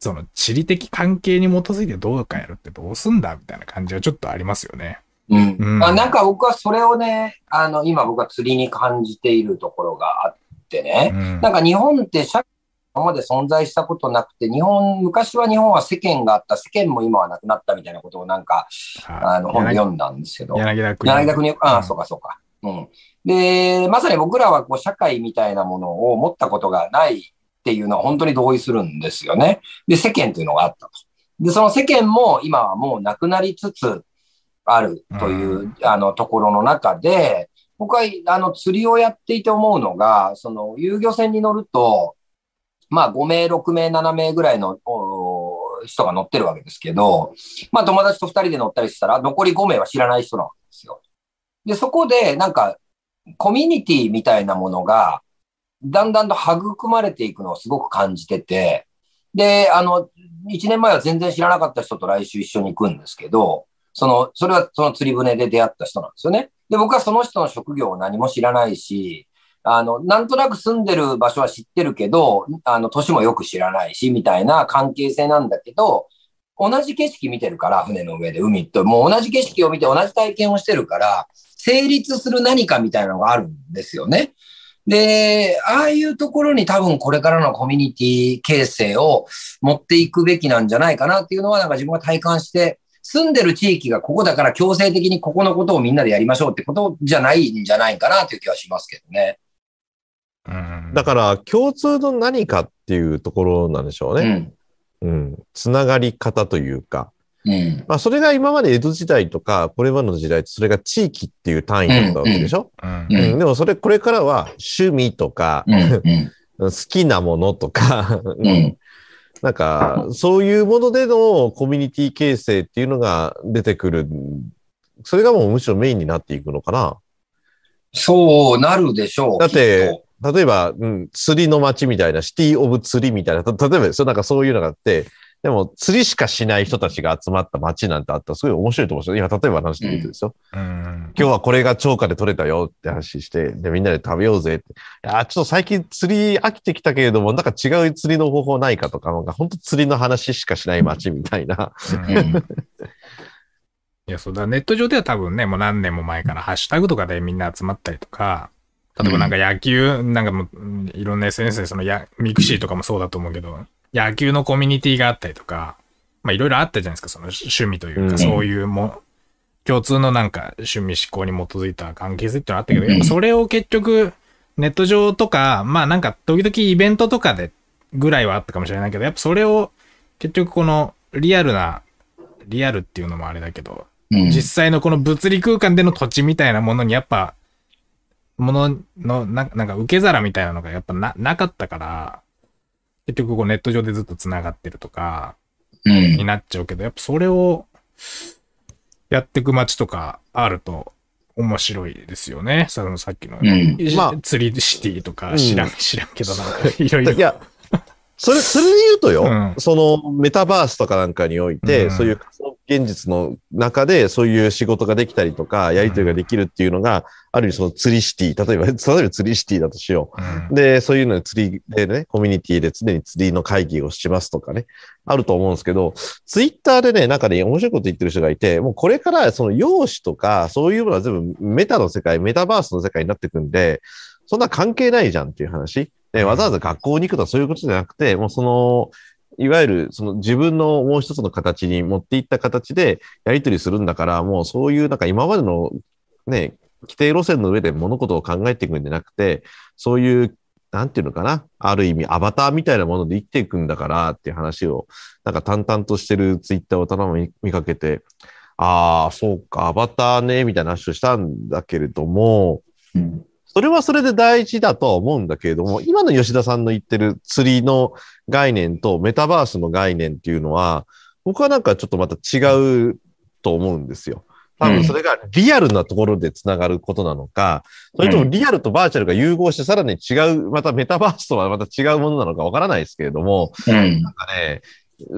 その地理的関係に基づいてどうかやるってどうすんだみたいな感じはちょっとありますよね。なんか僕はそれをね、今僕は釣りに感じているところがあってね、なんか日本って社会今まで存在したことなくて、昔は日本は世間があった、世間も今はなくなったみたいなことをなんか、本読んだんですけど。柳田国。そうか。で、まさに僕らはこう社会みたいなものを持ったことがないっていうのは本当に同意するんですよね。で、世間というのがあったと。で、その世間も今はもうなくなりつつ、あるという、ところの中で、僕は釣りをやっていて思うのが、その遊漁船に乗ると、まあ5名、6名、7名ぐらいの人が乗ってるわけですけど、まあ友達と2人で乗ったりしたら、残り5名は知らない人なんですよ。で、そこでなんかコミュニティみたいなものが、だんだんと育まれていくのをすごく感じてて、で、1年前は全然知らなかった人と来週一緒に行くんですけど、それはその釣り船で出会った人なんですよね。で、僕はその人の職業を何も知らないし、なんとなく住んでる場所は知ってるけど、年もよく知らないし、みたいな関係性なんだけど、同じ景色見てるから、船の上で海と、もう同じ景色を見て同じ体験をしてるから、成立する何かみたいなのがあるんですよね。で、ああいうところに多分これからのコミュニティ形成を持っていくべきなんじゃないかなっていうのはなんか自分が体感して、住んでる地域がここだから強制的にここのことをみんなでやりましょうってことじゃないんじゃないかなという気はしますけどね。だから共通の何かっていうところなんでしょうね。うん。うん、つながり方というか。うん。まあそれが今まで江戸時代とかこれまでの時代とそれが地域っていう単位だったわけでしょ。うん。うんうん、でもそれこれからは趣味とか、うん、好きなものとか、うん。なんかそういうものでのコミュニティ形成っていうのが出てくる。それがもうむしろメインになっていくのかな。そうなるでしょう。だって例えば、うん、釣りの街みたいなシティオブ釣りみたいな例えばなんかそういうのがあってでも釣りしかしない人たちが集まった街なんてあったらすごい面白いと思うんですよ。今例えば話してみるとですよ、うん、今日はこれが釣果で取れたよって話してでみんなで食べようぜっていやちょっと最近釣り飽きてきたけれどもなんか違う釣りの方法ないかとかなんか本当釣りの話しかしない街みたいな、うんいやそうだネット上では多分ねもう何年も前からハッシュタグとかでみんな集まったりとか例えばなんか野球、うん、なんかもういろんな SNS でそのミクシーとかもそうだと思うけど野球のコミュニティがあったりとかまあいろいろあったじゃないですかその趣味というか、うん、そういうも共通のなんか趣味思考に基づいた関係性ってのあったけど、うん、やっぱそれを結局ネット上とかまあなんか時々イベントとかでぐらいはあったかもしれないけどやっぱそれを結局このリアルっていうのもあれだけど実際のこの物理空間での土地みたいなものにやっぱなんか受け皿みたいなのがやっぱなかったから結局こうネット上でずっとつながってるとかになっちゃうけど、うん、やっぱそれをやっていく街とかあると面白いですよね。そのさっきの、うん、釣りシティとか知らんけどなんかいろいろいやそれで言うとよ、うん、そのメタバースとかなんかにおいて、うん、そういう現実の中でそういう仕事ができたりとかやり取りができるっていうのがある意味その釣りシティ例えば釣りシティだとしよう、うん、でそういうので釣りでねコミュニティで常に釣りの会議をしますとかねあると思うんですけどツイッターでねなんかね面白いこと言ってる人がいてもうこれからその容姿とかそういうものは全部メタの世界メタバースの世界になってくんでそんな関係ないじゃんっていう話でわざわざ学校に行くとかそういうことじゃなくてもうそのいわゆるその自分のもう一つの形に持っていった形でやり取りするんだからもうそういうなんか今までのね規定路線の上で物事を考えていくんじゃなくてそういうなんていうのかなある意味アバターみたいなもので生きていくんだからっていう話をなんか淡々としてるツイッターをたまに見かけてああそうかアバターねみたいな話をしたんだけれども、うんそれはそれで大事だとは思うんだけれども、今の吉田さんの言ってる釣りの概念とメタバースの概念っていうのは、僕はなんかちょっとまた違うと思うんですよ。多分それがリアルなところでつながることなのか、それともリアルとバーチャルが融合してさらに違う、またメタバースとはまた違うものなのかわからないですけれども、なんかね、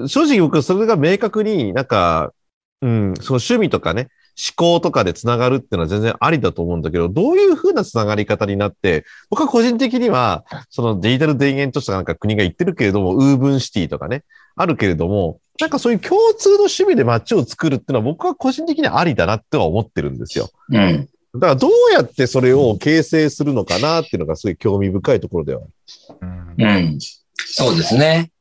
正直僕それが明確になんか、うん、その趣味とかね、思考とかでつながるっていうのは全然ありだと思うんだけど、どういうふうなつながり方になって、僕は個人的には、そのデジタル田園都市とかなんか国が言ってるけれども、ウーブンシティとかね、あるけれども、なんかそういう共通の趣味で街を作るっていうのは僕は個人的にはありだなっては思ってるんですよ。うん。だからどうやってそれを形成するのかなっていうのがすごい興味深いところではある。うん。そうですね。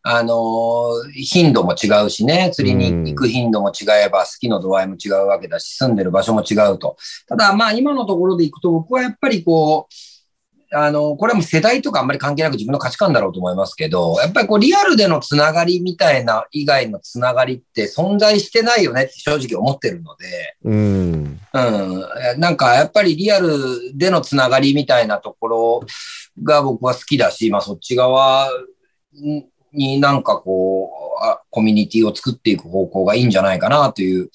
頻度も違うしね、釣りに行く頻度も違えば、好きの度合いも違うわけだし、住んでる場所も違うと。ただ、まあ、今のところで行くと、僕はやっぱりこう、これはもう世代とかあんまり関係なく自分の価値観だろうと思いますけど、やっぱりこう、リアルでのつながりみたいな以外のつながりって存在してないよねって正直思ってるので、うん。なんかやっぱりリアルでのつながりみたいなところが僕は好きだし、まあ、そっち側、になんかこう、コミュニティを作っていく方向がいいんじゃないかなという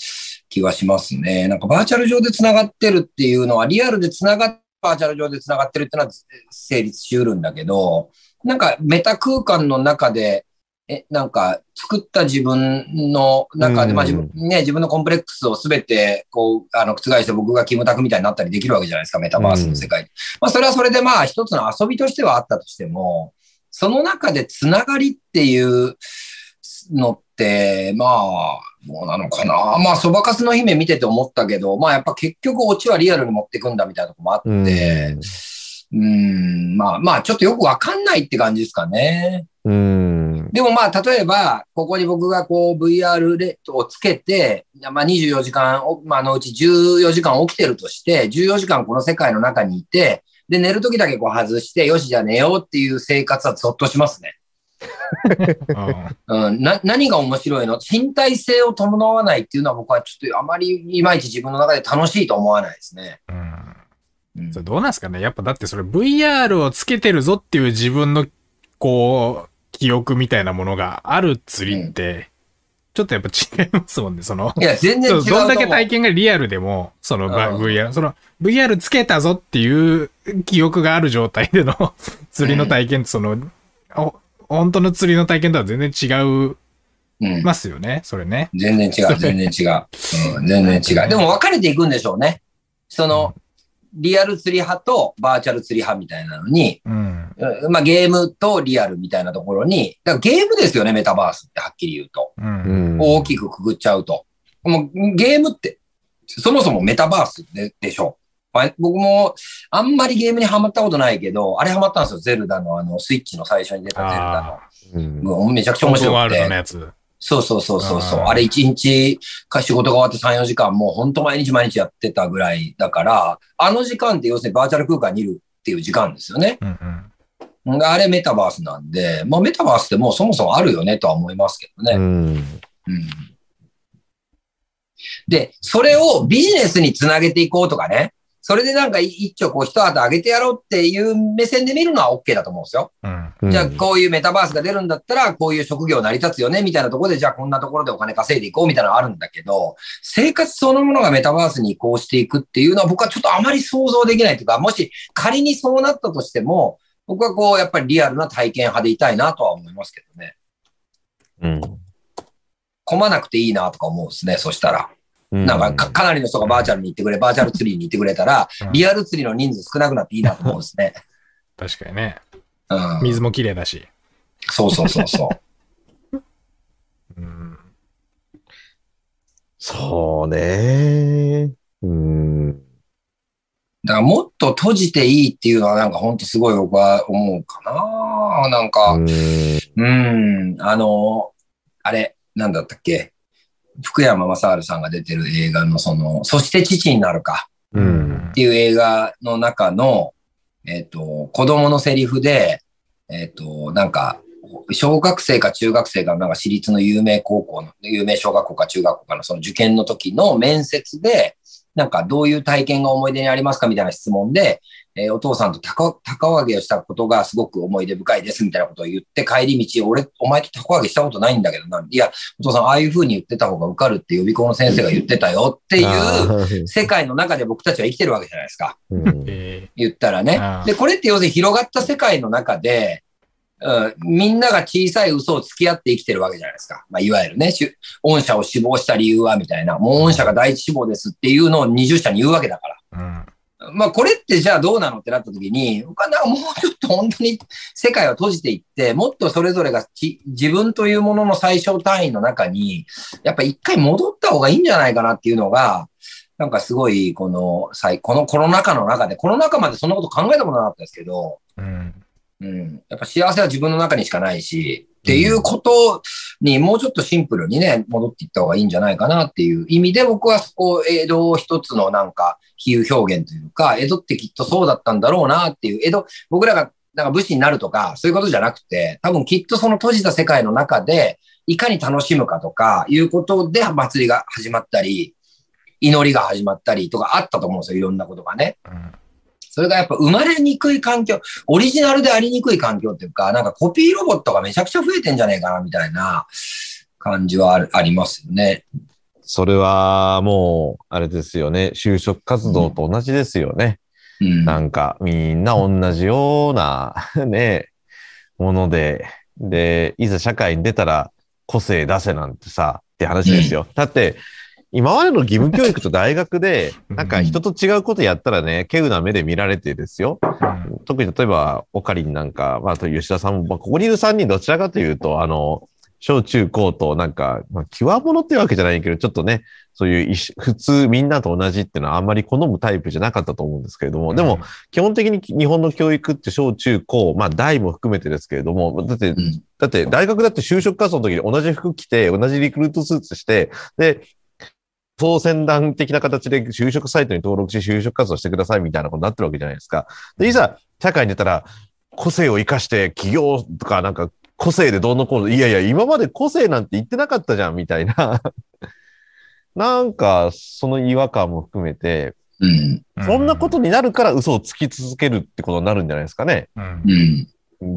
気はしますね。なんかバーチャル上でつながってるっていうのは、リアルでつながって、バーチャル上でつながってるっていうのは成立しうるんだけど、なんかメタ空間の中で、なんか作った自分の中で、まあ自分のコンプレックスをすべてこう、覆して僕がキムタクみたいになったりできるわけじゃないですか、メタバースの世界に。まあそれはそれでまあ一つの遊びとしてはあったとしても、その中でつながりっていうのっって、まあ、どうなのかな。まあ、そばかすの姫見てて思ったけど、まあ、やっぱ結局オチはリアルに持ってくんだみたいなとこもあって、まあ、ちょっとよくわかんないって感じですかね。でもまあ、例えば、ここに僕がこう VR レッドをつけて、まあ24時間、まあのうち14時間起きてるとして、14時間この世界の中にいて、で、寝るときだけこう外して、よし、じゃあ寝ようっていう生活はゾッとしますね。何が面白いの？身体性を伴わないっていうのは僕はちょっとあまりいまいち自分の中で楽しいと思わないですね。それどうなんですかね。やっぱだってそれ VR をつけてるぞっていう自分のこう、記憶みたいなものがある釣りって、ちょっとやっぱ違いますもんね、その。いや、全然違う。どんだけ体験がリアルでも、その VR、その VR つけたぞっていう記憶がある状態での釣りの体験って、その、本当の釣りの体験とは全然違う、ますよね、それね。全然違う、全然違う。全然違う。でも分かれていくんでしょうね。その、リアル釣り派とバーチャル釣り派みたいなのに、まあゲームとリアルみたいなところに、だからゲームですよね、メタバースってはっきり言うと。大きくくぐっちゃうと。もうゲームって、そもそもメタバース でしょ。僕もあんまりゲームにハマったことないけど、あれハマったんですよ、ゼルダのあのスイッチの最初に出たゼルダの。めちゃくちゃ面白くて。そうそう。あれ1日か仕事が終わって3、4時間もうほんと毎日毎日やってたぐらいだから、あの時間って要するにバーチャル空間にいるっていう時間ですよね。あれメタバースなんで、まあメタバースってもうそもそもあるよねとは思いますけどね。で、それをビジネスにつなげていこうとかね、それでなんか一丁こう一旗上げてやろうっていう目線で見るのは OK だと思うんですよ。じゃあこういうメタバースが出るんだったらこういう職業成り立つよねみたいなところでじゃあこんなところでお金稼いでいこうみたいなのあるんだけど、生活そのものがメタバースに移行していくっていうのは僕はちょっとあまり想像できないというか、もし仮にそうなったとしても僕はこうやっぱりリアルな体験派でいたいなとは思いますけどね。混まなくていいなとか思うんですね、そしたら。なんか、かなりの人がバーチャルに行ってくれ、バーチャル釣りに行ってくれたら、リアル釣りの人数少なくなっていいなと思うんですね。確かにね。水も綺麗だし。そうそう。そうね。だからもっと閉じていいっていうのはなんかほんとすごい僕は思うかな。なんか、あれ、なんだったっけ？福山雅治さんが出てる映画のその、そして父になるかっていう映画の中の、子供のセリフで、なんか、小学生か中学生かなんか私立の有名高校の、有名小学校か中学校かのその受験の時の面接で、なんかどういう体験が思い出にありますかみたいな質問で、お父さんと高揚げをしたことがすごく思い出深いですみたいなことを言って、帰り道、俺、お前と高揚げしたことないんだけどな。いや、お父さん、ああいう風に言ってた方が受かるって予備校の先生が言ってたよっていう世界の中で僕たちは生きてるわけじゃないですか。言ったらね。で、これって要するに広がった世界の中で、みんなが小さい嘘をつき合って生きてるわけじゃないですか。まあ、いわゆるね、御社を死亡した理由はみたいな、もう御社が第一志望ですっていうのを20社に言うわけだから。まあこれってじゃあどうなのってなった時に、僕はなんかもうちょっと本当に世界を閉じていって、もっとそれぞれが自分というものの最小単位の中に、やっぱ一回戻った方がいいんじゃないかなっていうのが、なんかすごいこのコロナ禍の中で、コロナ禍までそんなこと考えたことなかったですけど、やっぱ幸せは自分の中にしかないし、っていうことにもうちょっとシンプルにね、戻っていった方がいいんじゃないかなっていう意味で、僕はそこを江戸を一つのなんか比喩表現というか、江戸ってきっとそうだったんだろうなっていう、江戸、僕らがなんか武士になるとかそういうことじゃなくて、多分きっとその閉じた世界の中でいかに楽しむかとかいうことで祭りが始まったり、祈りが始まったりとかあったと思うんですよ、いろんなことがね。それがやっぱ生まれにくい環境、オリジナルでありにくい環境っていうか、なんかコピーロボットがめちゃくちゃ増えてんじゃねえかなみたいな感じはありますよね。それはもう、あれですよね。就職活動と同じですよね。なんかみんな同じようなね、もので、で、いざ社会に出たら個性出せなんてさ、って話ですよ。だって、今までの義務教育と大学で、なんか人と違うことやったらね、稀有な目で見られてですよ。特に例えば、オカリンなんか、まあ、あと吉田さんも、まあ、ここにいる3人どちらかというと、小中高となんか、まあ、極物っていうわけじゃないけど、ちょっとね、そういう普通みんなと同じっていうのはあんまり好むタイプじゃなかったと思うんですけれども、でも基本的に日本の教育って小中高、まあ大も含めてですけれども、だって大学だって就職活動の時に同じ服着て、同じリクルートスーツして、で、当選団的な形で就職サイトに登録し就職活動してくださいみたいなことになってるわけじゃないですか。で、いざ社会に出たら個性を生かして起業とかなんか個性でどうのこうの、いやいや今まで個性なんて言ってなかったじゃんみたいななんかその違和感も含めて、うん、そんなことになるから嘘をつき続けるってことになるんじゃないですかね、うん、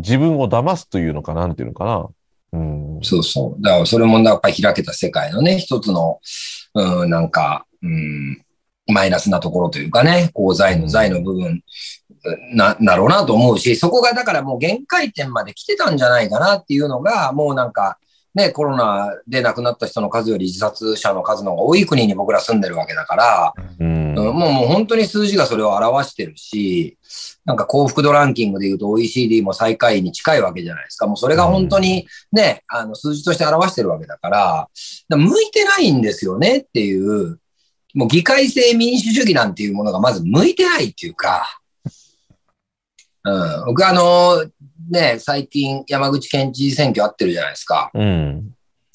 自分を騙すというのかなんていうのかな、うん、そうそう、だからそれもなんか開けた世界のね一つのなんか、マイナスなところというかね、こう財の部分なろうなと思うし、そこがだからもう限界点まで来てたんじゃないかなっていうのが、もうなんかね、コロナで亡くなった人の数より自殺者の数の方が多い国に僕ら住んでるわけだから、もう本当に数字がそれを表してるし、なんか幸福度ランキングでいうと OECD も最下位に近いわけじゃないですか。もうそれが本当にね、数字として表してるわけだから、向いてないんですよねっていう、もう議会制民主主義なんていうものがまず向いてないっていうか、うん、僕ね、最近山口県知事選挙あってるじゃないですか。うん、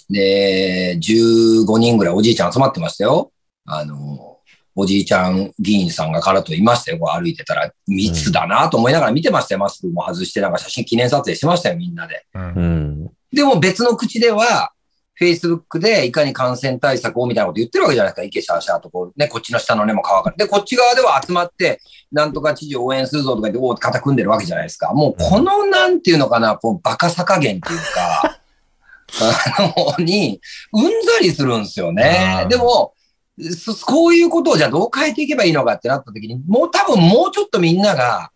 で、15人ぐらいおじいちゃん集まってましたよ。おじいちゃん議員さんがからといましたよ。こう歩いてたら密だなと思いながら見てましたよ。マスクも外してなんか写真記念撮影してましたよ、みんなで。うん、でも別の口では、Facebook でいかに感染対策をみたいなこと言ってるわけじゃないですか。イケシャーシャーとこうね、こっちの下の根も乾かない。で、こっち側では集まって、なんとか知事応援するぞとか言って、肩組んでるわけじゃないですか。もうこのなんていうのかな、こうバカさ加減っていうか、に、うんざりするんですよね。でも、こういうことをじゃあどう変えていけばいいのかってなった時に、もう多分もうちょっとみんなが、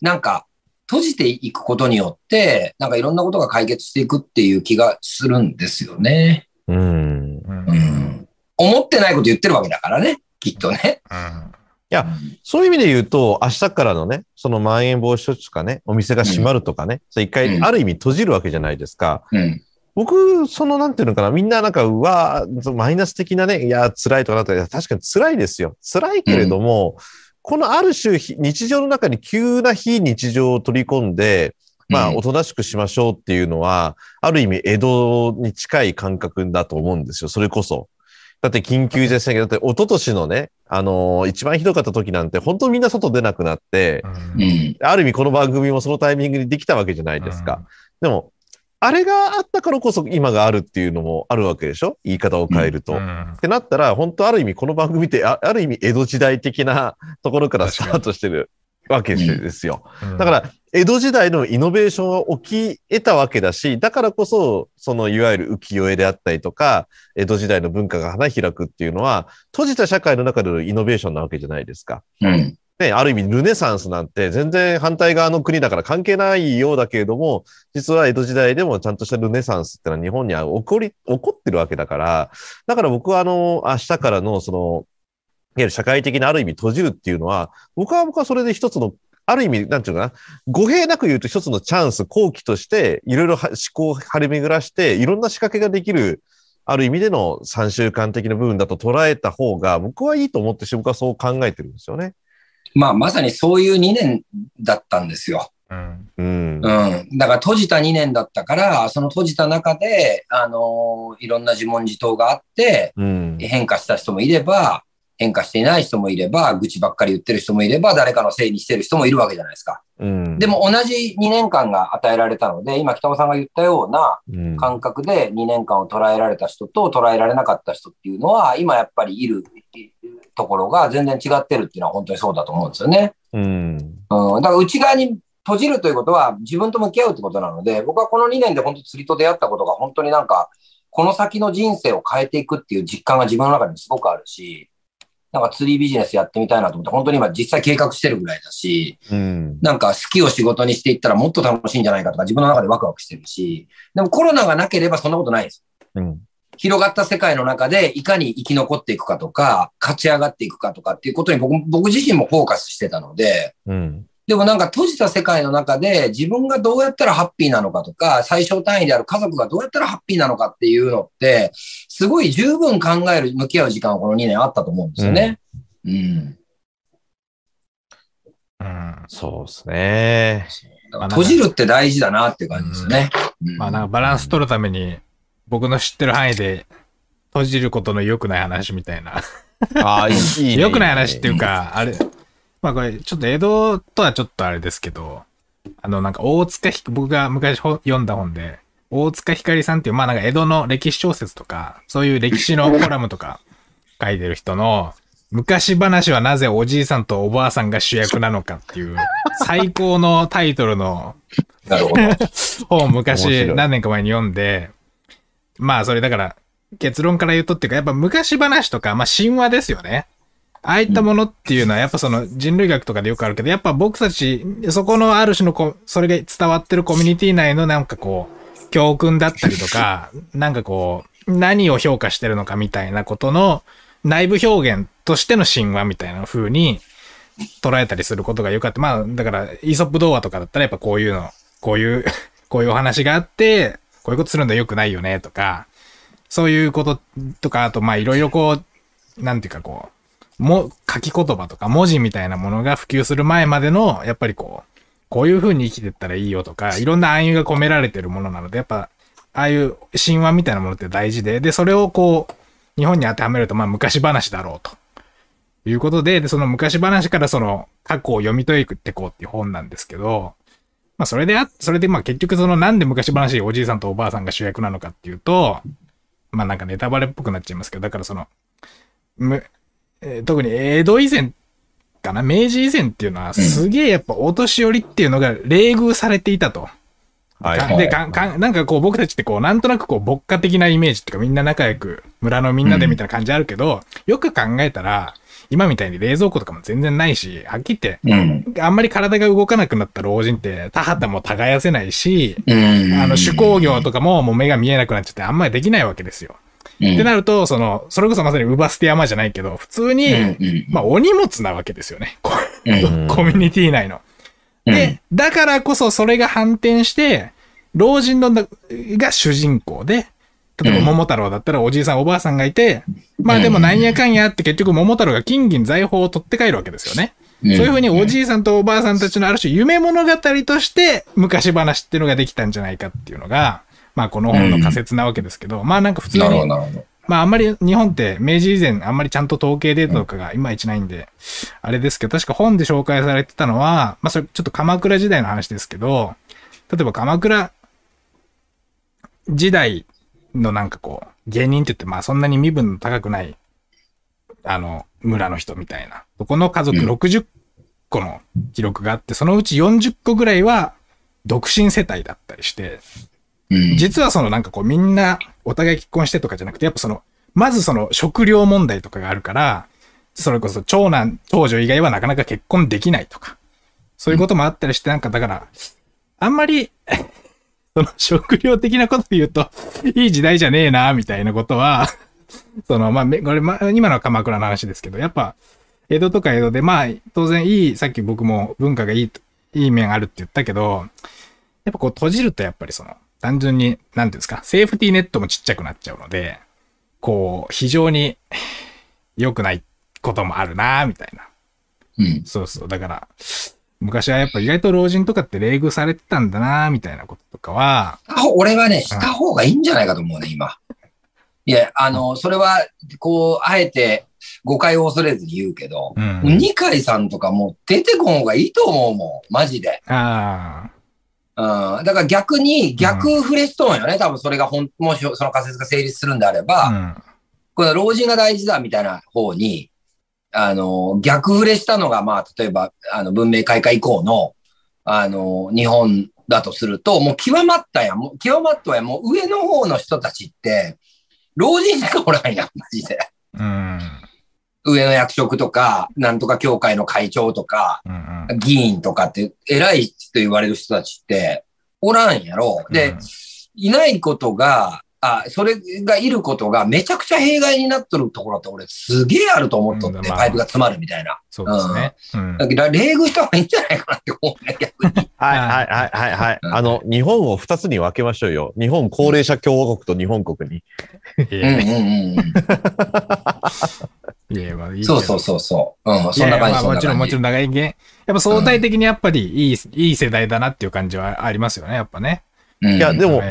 なんか、閉じていくことによって、なんかいろんなことが解決していくっていう気がするんですよね。うん。思ってないこと言ってるわけだからね、きっとね。うん、いや、そういう意味で言うと、明日からのね、そのまん延防止措置とかね、お店が閉まるとかね、一回、ある意味閉じるわけじゃないですか。僕、なんていうのかな、みんななんか、マイナス的なね、いや、辛いとかなったら、確かに辛いですよ。辛いけれども、このある種日常の中に急な非日常を取り込んで、まあおとなしくしましょうっていうのは、ある意味江戸に近い感覚だと思うんですよ。それこそ。だって緊急事態宣言、だって一昨年のね、一番ひどかった時なんて本当みんな外出なくなって、ある意味この番組もそのタイミングにできたわけじゃないですか。でも、あれがあったからこそ今があるっていうのもあるわけでしょ？言い方を変えると。ってなったら、本当ある意味この番組って、ある意味江戸時代的なところからスタートしてるわけですよ。だから、江戸時代のイノベーションは起き得たわけだし、だからこそ、いわゆる浮世絵であったりとか、江戸時代の文化が花開くっていうのは、閉じた社会の中でのイノベーションなわけじゃないですか。ね、ある意味ルネサンスなんて全然反対側の国だから関係ないようだけれども、実は江戸時代でもちゃんとしたルネサンスってのは日本には起こってるわけだから、だから僕は明日からのいわゆる社会的なある意味閉じるっていうのは、僕はそれで一つの、ある意味、なんていうかな、語弊なく言うと一つのチャンス、好機として、いろいろ思考を張り巡らして、いろんな仕掛けができる、ある意味での3週間的な部分だと捉えた方が、僕はいいと思ってし、僕はそう考えてるんですよね。まあ、まさにそういう2年だったんですよ。だから閉じた2年だったから、その閉じた中で、いろんな自問自答があって、変化した人もいれば、変化していない人もいれば、愚痴ばっかり言ってる人もいれば、誰かのせいにしてる人もいるわけじゃないですか。でも同じ2年間が与えられたので、今北尾さんが言ったような感覚で2年間を捉えられた人と捉えられなかった人っていうのは、今やっぱりいるところが全然違ってるっていうのは本当にそうだと思うんですよね。だから内側に閉じるということは自分と向き合うってことなので、僕はこの2年で本当釣りと出会ったことが本当になんか、この先の人生を変えていくっていう実感が自分の中にすごくあるし、なんか釣りビジネスやってみたいなと思って、本当に今実際計画してるぐらいだし、なんか好きを仕事にしていったらもっと楽しいんじゃないかとか自分の中でワクワクしてるし、でもコロナがなければそんなことないです。広がった世界の中でいかに生き残っていくかとか、勝ち上がっていくかとかっていうことに僕自身もフォーカスしてたので、でもなんか閉じた世界の中で自分がどうやったらハッピーなのかとか、最小単位である家族がどうやったらハッピーなのかっていうのって、すごい十分考える、向き合う時間はこの2年あったと思うんですよね。うん。うん。うん、そうですね。閉じるって大事だなっていう感じですね。うん、まあなんかバランス取るために、僕の知ってる範囲で閉じることの良くない話みたいな。ああ、いいね。良くない話っていうか、あれ、まあこれ、ちょっと江戸とはちょっとあれですけど、なんか大塚ひかり、僕が昔読んだ本で、大塚ひかりさんっていう、まあなんか江戸の歴史小説とか、そういう歴史のコラムとか書いてる人の、昔話はなぜおじいさんとおばあさんが主役なのかっていう、最高のタイトルの本を昔何年か前に読んで、まあそれだから、結論から言うとっていうか、やっぱ昔話とか、まあ神話ですよね。ああいったものっていうのは、やっぱその人類学とかでよくあるけど、やっぱ僕たち、そこのある種のそれが伝わってるコミュニティ内のなんかこう、教訓だったりとか、なんかこう、何を評価してるのかみたいなことの内部表現としての神話みたいな風に捉えたりすることがよかった。まあ、だから、イーソップ童話とかだったらやっぱこういうの、こういうお話があって、こういうことするのよくないよねとか、そういうこととか、あと、まあ、いろいろこう、なんていうかこう、書き言葉とか文字みたいなものが普及する前までの、やっぱりこう、こういう風に生きてったらいいよとか、いろんな暗喩が込められてるものなので、やっぱ、ああいう神話みたいなものって大事で、で、それをこう、日本に当てはめると、まあ、昔話だろうと。いうことで、その昔話からその、過去を読み解いてこうっていう本なんですけど、まあ、それでまあ、結局その、なんで昔話、おじいさんとおばあさんが主役なのかっていうと、まあなんかネタバレっぽくなっちゃいますけど、だからその、特に江戸以前かな、明治以前っていうのはすげえやっぱお年寄りっていうのが冷遇されていたと。はい。で、なんかこう僕たちってこうなんとなくこう牧歌的なイメージっていうかみんな仲良く村のみんなでみたいな感じあるけど、よく考えたら今みたいに冷蔵庫とかも全然ないし、はっきり言って、あんまり体が動かなくなった老人って田畑も耕せないし、手工業とかももう目が見えなくなっちゃってあんまりできないわけですよ。ってなると、それこそまさに乳母捨て山じゃないけど、普通に、まあお荷物なわけですよね。コミュニティ内の。で、だからこそそれが反転して、老人のが主人公で、例えば桃太郎だったらおじいさんおばあさんがいて、まあでもなんやかんやって結局桃太郎が金銀財宝を取って帰るわけですよね。そういうふうにおじいさんとおばあさんたちのある種夢物語として昔話っていうのができたんじゃないかっていうのが、まあこの本の仮説なわけですけど、まあなんか普通に、まああんまり日本って明治以前あんまりちゃんと統計データとかがいまいちないんで、あれですけど確か本で紹介されてたのは、まあそれちょっと鎌倉時代の話ですけど、例えば鎌倉時代、のなんかこう、芸人って言ってまあそんなに身分の高くない、村の人みたいな。そこの家族60個の記録があって、そのうち40個ぐらいは独身世帯だったりして、実はそのなんかこうみんなお互い結婚してとかじゃなくて、やっぱその、まずその食料問題とかがあるから、それこそ長男、長女以外はなかなか結婚できないとか、そういうこともあったりして、なんかだから、あんまり、その食料的なこと言うと、いい時代じゃねえな、みたいなことは、まあ、これ、今のは鎌倉の話ですけど、やっぱ、江戸とか江戸で、まあ、当然いい、さっき僕も文化がいい面あるって言ったけど、やっぱこう閉じるとやっぱりその、単純に、なんていうんですか、セーフティーネットもちっちゃくなっちゃうので、こう、非常に良くないこともあるな、みたいな。うん。そうそう。だから、昔はやっぱ意外と老人とかって冷遇されてたんだなみたいなこととかは。俺はね、した方がいいんじゃないかと思うね、今。いや、それは、こう、あえて誤解を恐れずに言うけど、二階さんとかもう出てこん方がいいと思うもん、マジで。ああ。うん。だから逆に、逆フレストーンよね、多分それがもしその仮説が成立するんであれば、これ老人が大事だみたいな方に、逆触れしたのが、まあ、例えば、文明開化以降の、日本だとすると、もう極まったやん、もう上の方の人たちって、老人しかおらんやん、マジで。上の役職とか、なんとか協会の会長とか、議員とかって、偉いと言われる人たちって、おらんやろ。で、いないことが、それがいることがめちゃくちゃ弊害になってるところって俺すげえあると思っとって、パイプが詰まるみたいな。そうですね。だけど、例外した方がいいんじゃないかなって思うね、逆に。はいはいはいはいはい。日本を2つに分けましょうよ。日本高齢者共和国と日本国に。そうそうそうそう。うん、そんな感じ。まあ、もちろん長い意見。やっぱ相対的にやっぱりいい世代だなっていう感じはありますよね、やっぱね。いや、でも、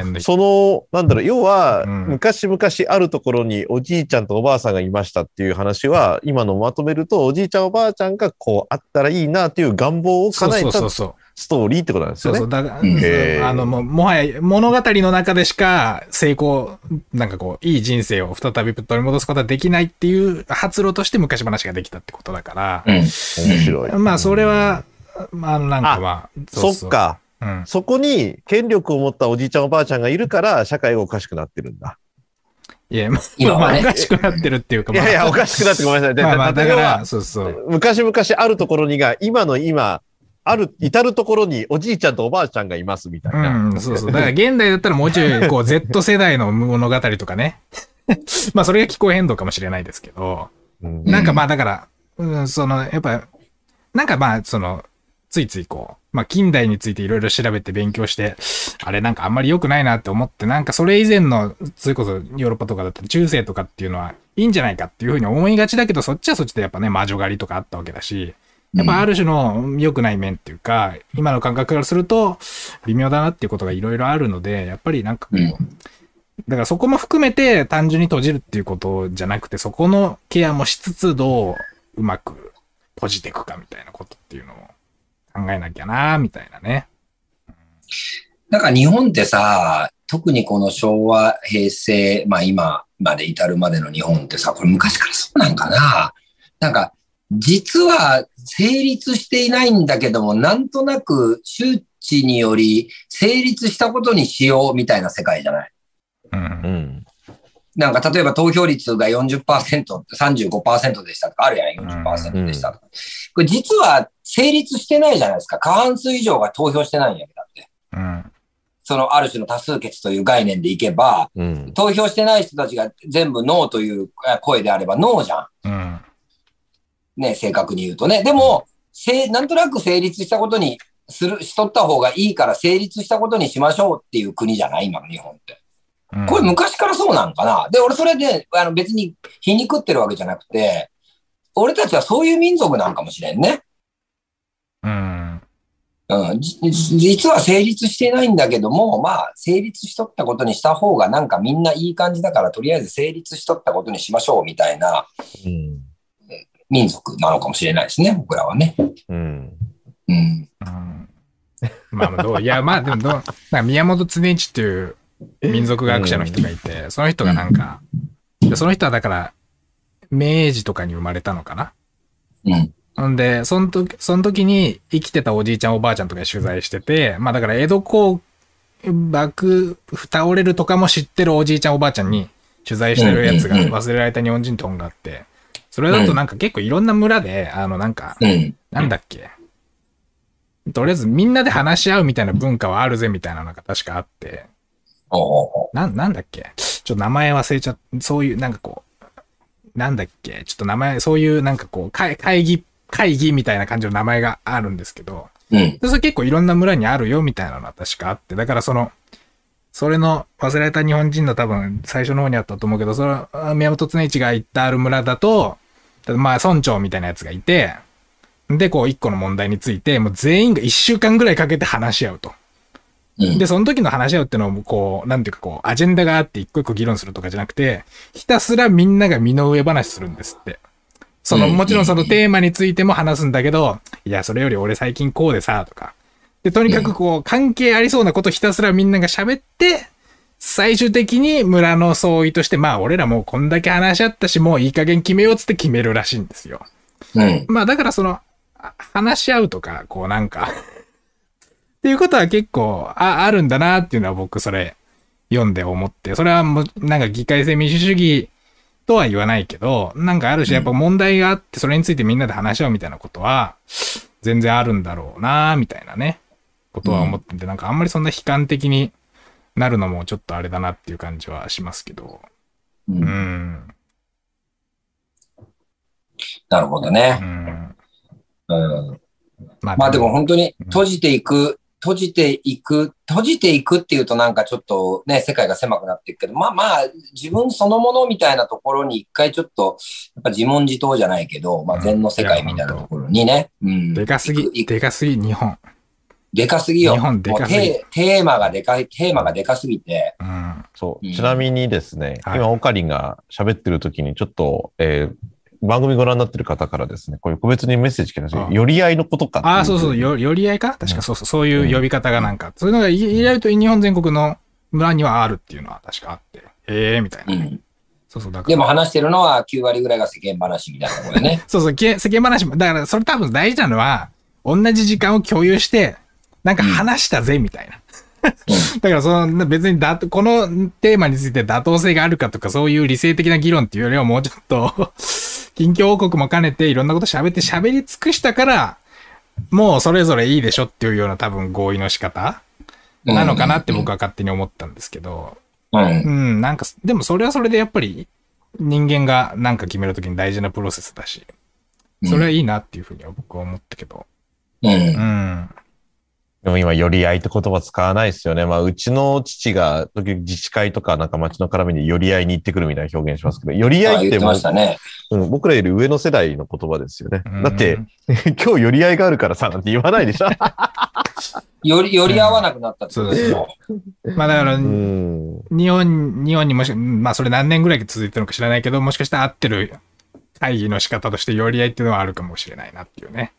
なんだろう、要は、昔々あるところにおじいちゃんとおばあさんがいましたっていう話は、今のまとめると、おじいちゃんおばあちゃんがこうあったらいいなっていう願望を叶えたストーリーってことなんですよね。そうそう、だから、もはや物語の中でしか成功、なんかこう、いい人生を再び取り戻すことはできないっていう発露として昔話ができたってことだから、面白い。まあ、それは、まあ、なんかまあ、そっか。うん、そこに権力を持ったおじいちゃんおばあちゃんがいるから社会がおかしくなってるんだ。いや、まあ、おかしくなってるっていうか、まあ、いやいや、おかしくなってごめんなさい。だから、そうそう。昔々あるところにが、今、至るところにおじいちゃんとおばあちゃんがいますみたいな。うん、そうそう。だから現代だったらもうちょい、こう、Z 世代の物語とかね。まあ、それが気候変動かもしれないですけど。うん、なんかまあ、だから、やっぱ、なんかまあ、ついついこう、まあ、近代についていろいろ調べて勉強して、あれなんかあんまり良くないなって思って、なんかそれ以前の、それこそヨーロッパとかだったら中世とかっていうのはいいんじゃないかっていうふうに思いがちだけど、そっちはそっちでやっぱね、魔女狩りとかあったわけだし、やっぱある種の良くない面っていうか、今の感覚からすると微妙だなっていうことがいろいろあるので、やっぱりなんかこう、だからそこも含めて単純に閉じるっていうことじゃなくて、そこのケアもしつつどううまく閉じていくかみたいなことっていうのを、考えなきゃなみたいなね。なんか日本ってさ、特にこの昭和、平成、まあ今まで至るまでの日本ってさ、これ昔からそうなんかな。なんか実は成立していないんだけども、なんとなく周知により成立したことにしようみたいな世界じゃない。うんうん。なんか例えば投票率が 40%、35% でしたとかあるやん、40% でしたとか。これ実は成立してないじゃないですか。過半数以上が投票してないんやけどだって。うん、ある種の多数決という概念でいけば、うん、投票してない人たちが全部ノーという声であればノーじゃん。うん、ね、正確に言うとね。でも、なんとなく成立したことにしとった方がいいから成立したことにしましょうっていう国じゃない今の日本って。これ昔からそうなんかな。で、俺それで、別に皮肉ってるわけじゃなくて、俺たちはそういう民族なんかもしれんね。実は成立してないんだけども、まあ、成立しとったことにした方がなんかみんないい感じだから、とりあえず成立しとったことにしましょうみたいな、民族なのかもしれないですね、僕らはね。いや、まあ、でもなんか宮本恒一っていう、民族学者の人がいて、その人がなんか、その人はだから、明治とかに生まれたのかな。んで、その時に生きてたおじいちゃんおばあちゃんとか取材してて、まあだから江戸公幕倒れるとかも知ってるおじいちゃんおばあちゃんに取材してるやつが忘れられた日本人って本があって、それだとなんか結構いろんな村で、なんか、なんだっけ。とりあえずみんなで話し合うみたいな文化はあるぜみたいなのが確かあって、なんだっけちょっと名前忘れちゃった。そういう、なんかこう、なんだっけちょっと名前、そういうなんかこう、会議みたいな感じの名前があるんですけど、それ結構いろんな村にあるよみたいなのが確かあって、だからそれの忘れられた日本人の多分最初の方にあったと思うけど、その宮本恒一が行ったある村だと、まあ村長みたいなやつがいて、で、こう一個の問題について、もう全員が一週間ぐらいかけて話し合うと。で、その時の話し合うってのを、こう、なんていうかこう、アジェンダがあって一個一個議論するとかじゃなくて、ひたすらみんなが身の上話するんですって。もちろんそのテーマについても話すんだけど、いや、それより俺最近こうでさ、とか。で、とにかくこう、関係ありそうなことひたすらみんなが喋って、最終的に村の総意として、まあ俺らもうこんだけ話し合ったし、もういい加減決めようつって決めるらしいんですよ。まあだから話し合うとか、こうなんか、っていうことは結構あるんだなっていうのは僕それ読んで思って、それはもうなんか議会制民主主義とは言わないけど、なんかある種やっぱ問題があってそれについてみんなで話し合うみたいなことは全然あるんだろうなみたいなね、ことは思ってて、なんかあんまりそんな悲観的になるのもちょっとあれだなっていう感じはしますけど。うん。うん、なるほどね。うん。うん、まあでも本当に閉じていくっていうとなんかちょっとね、世界が狭くなっていくけど、まあ自分そのものみたいなところに一回ちょっと、やっぱ自問自答じゃないけど、まあ禅の世界みたいなところにね。うん。でかすぎ、日本。でかすぎよ。日本でかすぎ。テーマがでかすぎて。うん。そう。ちなみにですね、はい、今、オカリンが喋ってる時にちょっと、番組ご覧になってる方からですね、こういう個別にメッセージ来ました。寄り合いのことか。ああ、そうそう、寄り合いか確かそう、そういう呼び方がなんか、そういうのがいろいろと日本全国の村にはあるっていうのは確かあって、みたいな。うん、そう、だから。でも話してるのは9割ぐらいが世間話みたいなところでね。そうそう、世間話も、だからそれ多分大事なのは、同じ時間を共有して、なんか話したぜ、みたいな。だからその別にこのテーマについて妥当性があるかとか、そういう理性的な議論っていうよりはもうちょっと、近況報告も兼ねていろんなこと喋り尽くしたから、もうそれぞれいいでしょっていうような多分合意の仕方なのかなって僕は勝手に思ったんですけど、うん、なんか、でもそれはそれでやっぱり人間がなんか決めるときに大事なプロセスだし、それはいいなっていうふうには僕は思ったけど、うん。でも今、寄り合いって言葉使わないですよね。まあ、うちの父が、時々自治会とかなんか町の絡みに寄り合いに行ってくるみたいな表現しますけど、寄り合いってもう、うん、僕らより上の世代の言葉ですよね。だって、今日寄り合いがあるからさ、なんて言わないでしょ。寄り合わなくなったってことですよ。まあ、だから、日本にもまあ、それ何年ぐらい続いてるのか知らないけど、もしかしたら合ってる。会議の仕方として寄り合いっていうのはあるかもしれないなっていうね。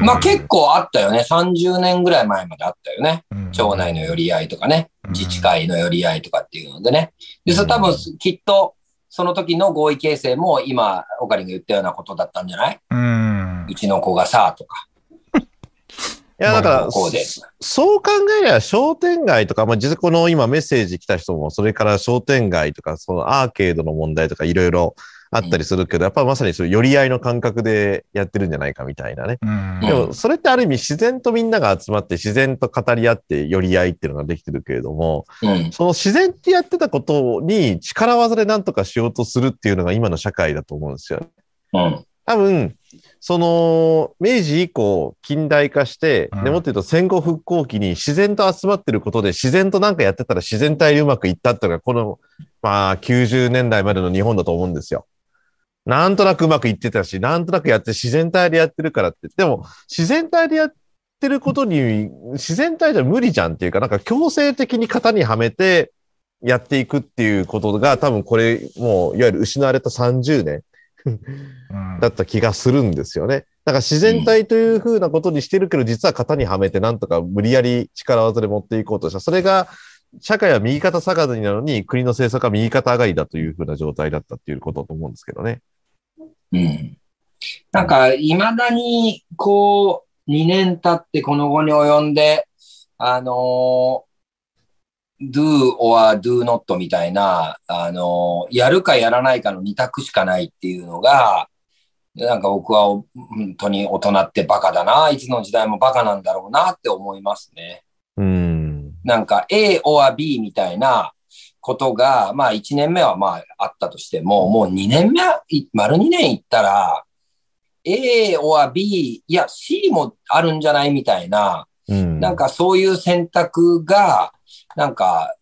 まあ結構あったよね。30年ぐらい前まであったよね。町内の寄り合いとかね。自治会の寄り合いとかっていうのでね。で、それ多分きっとその時の合意形成も今、オカリンが言ったようなことだったんじゃない？うちの子がさ、とか。いや、だから、そう考えれば商店街とか、まあ、実はこの今メッセージ来た人も、それから商店街とか、そのアーケードの問題とかいろいろあったりするけど、やっぱりまさにそういう寄り合いの感覚でやってるんじゃないかみたいなね。でもそれってある意味自然とみんなが集まって自然と語り合って寄り合いっていうのができてるけれども、その自然ってやってたことに力技でなんとかしようとするっていうのが今の社会だと思うんですよね。多分、その明治以降近代化して、でもっと言うと戦後復興期に自然と集まってることで自然となんかやってたら自然体でうまくいったっていうのがこの、まあ90年代までの日本だと思うんですよ。なんとなくうまくいってたし、なんとなくやって自然体でやってるからって。でも、自然体でやってることに、自然体じゃ無理じゃんっていうか、なんか強制的に型にはめてやっていくっていうことが、多分これ、もう、いわゆる失われた30年だった気がするんですよね。なんか自然体というふうなことにしてるけど、実は型にはめてなんとか無理やり力技で持っていこうとした。それが、社会は右肩下がりなのに、国の政策は右肩上がりだというふうな状態だったっていうことだと思うんですけどね。うん、なんか、いまだに、こう、2年経ってこの後に及んで、do or do not みたいな、やるかやらないかの2択しかないっていうのが、なんか僕は本当に大人ってバカだな、いつの時代もバカなんだろうなって思いますね。なんか A or B みたいな、ことが、まあ1年目はまああったとしても、もう2年目、丸2年いったら、A or B、いや C もあるんじゃないみたいな、なんかそういう選択が、なんか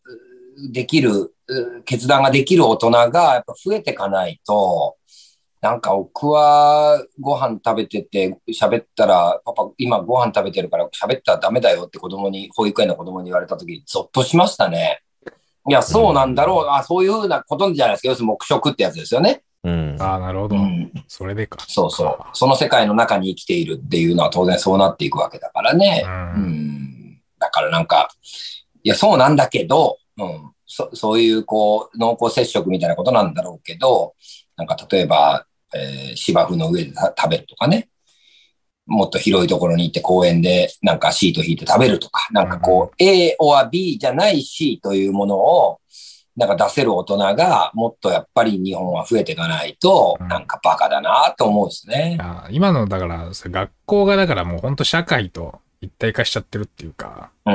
できる、決断ができる大人がやっぱ増えていかないと、なんか僕はご飯食べてて喋ったら、パパ今ご飯食べてるから喋ったらダメだよって子供に、保育園の子供に言われた時、ゾッとしましたね。いや、そうなんだろう。あ、そういうふうなことじゃないですか。要するに黙食ってやつですよね。ああ、なるほど。それでか。そうそう。その世界の中に生きているっていうのは当然そうなっていくわけだからね。だからなんか、いや、そうなんだけど、そういうこう、濃厚接触みたいなことなんだろうけど、なんか例えば、芝生の上で食べるとかね。もっと広いところに行って公園でなんかシート引いて食べるとか、なんかこう A or B じゃない C というものをなんか出せる大人がもっとやっぱり日本は増えていかないとなんかバカだなと思うんですね。今のだから学校がだからもう本当社会と一体化しちゃってるっていうか、う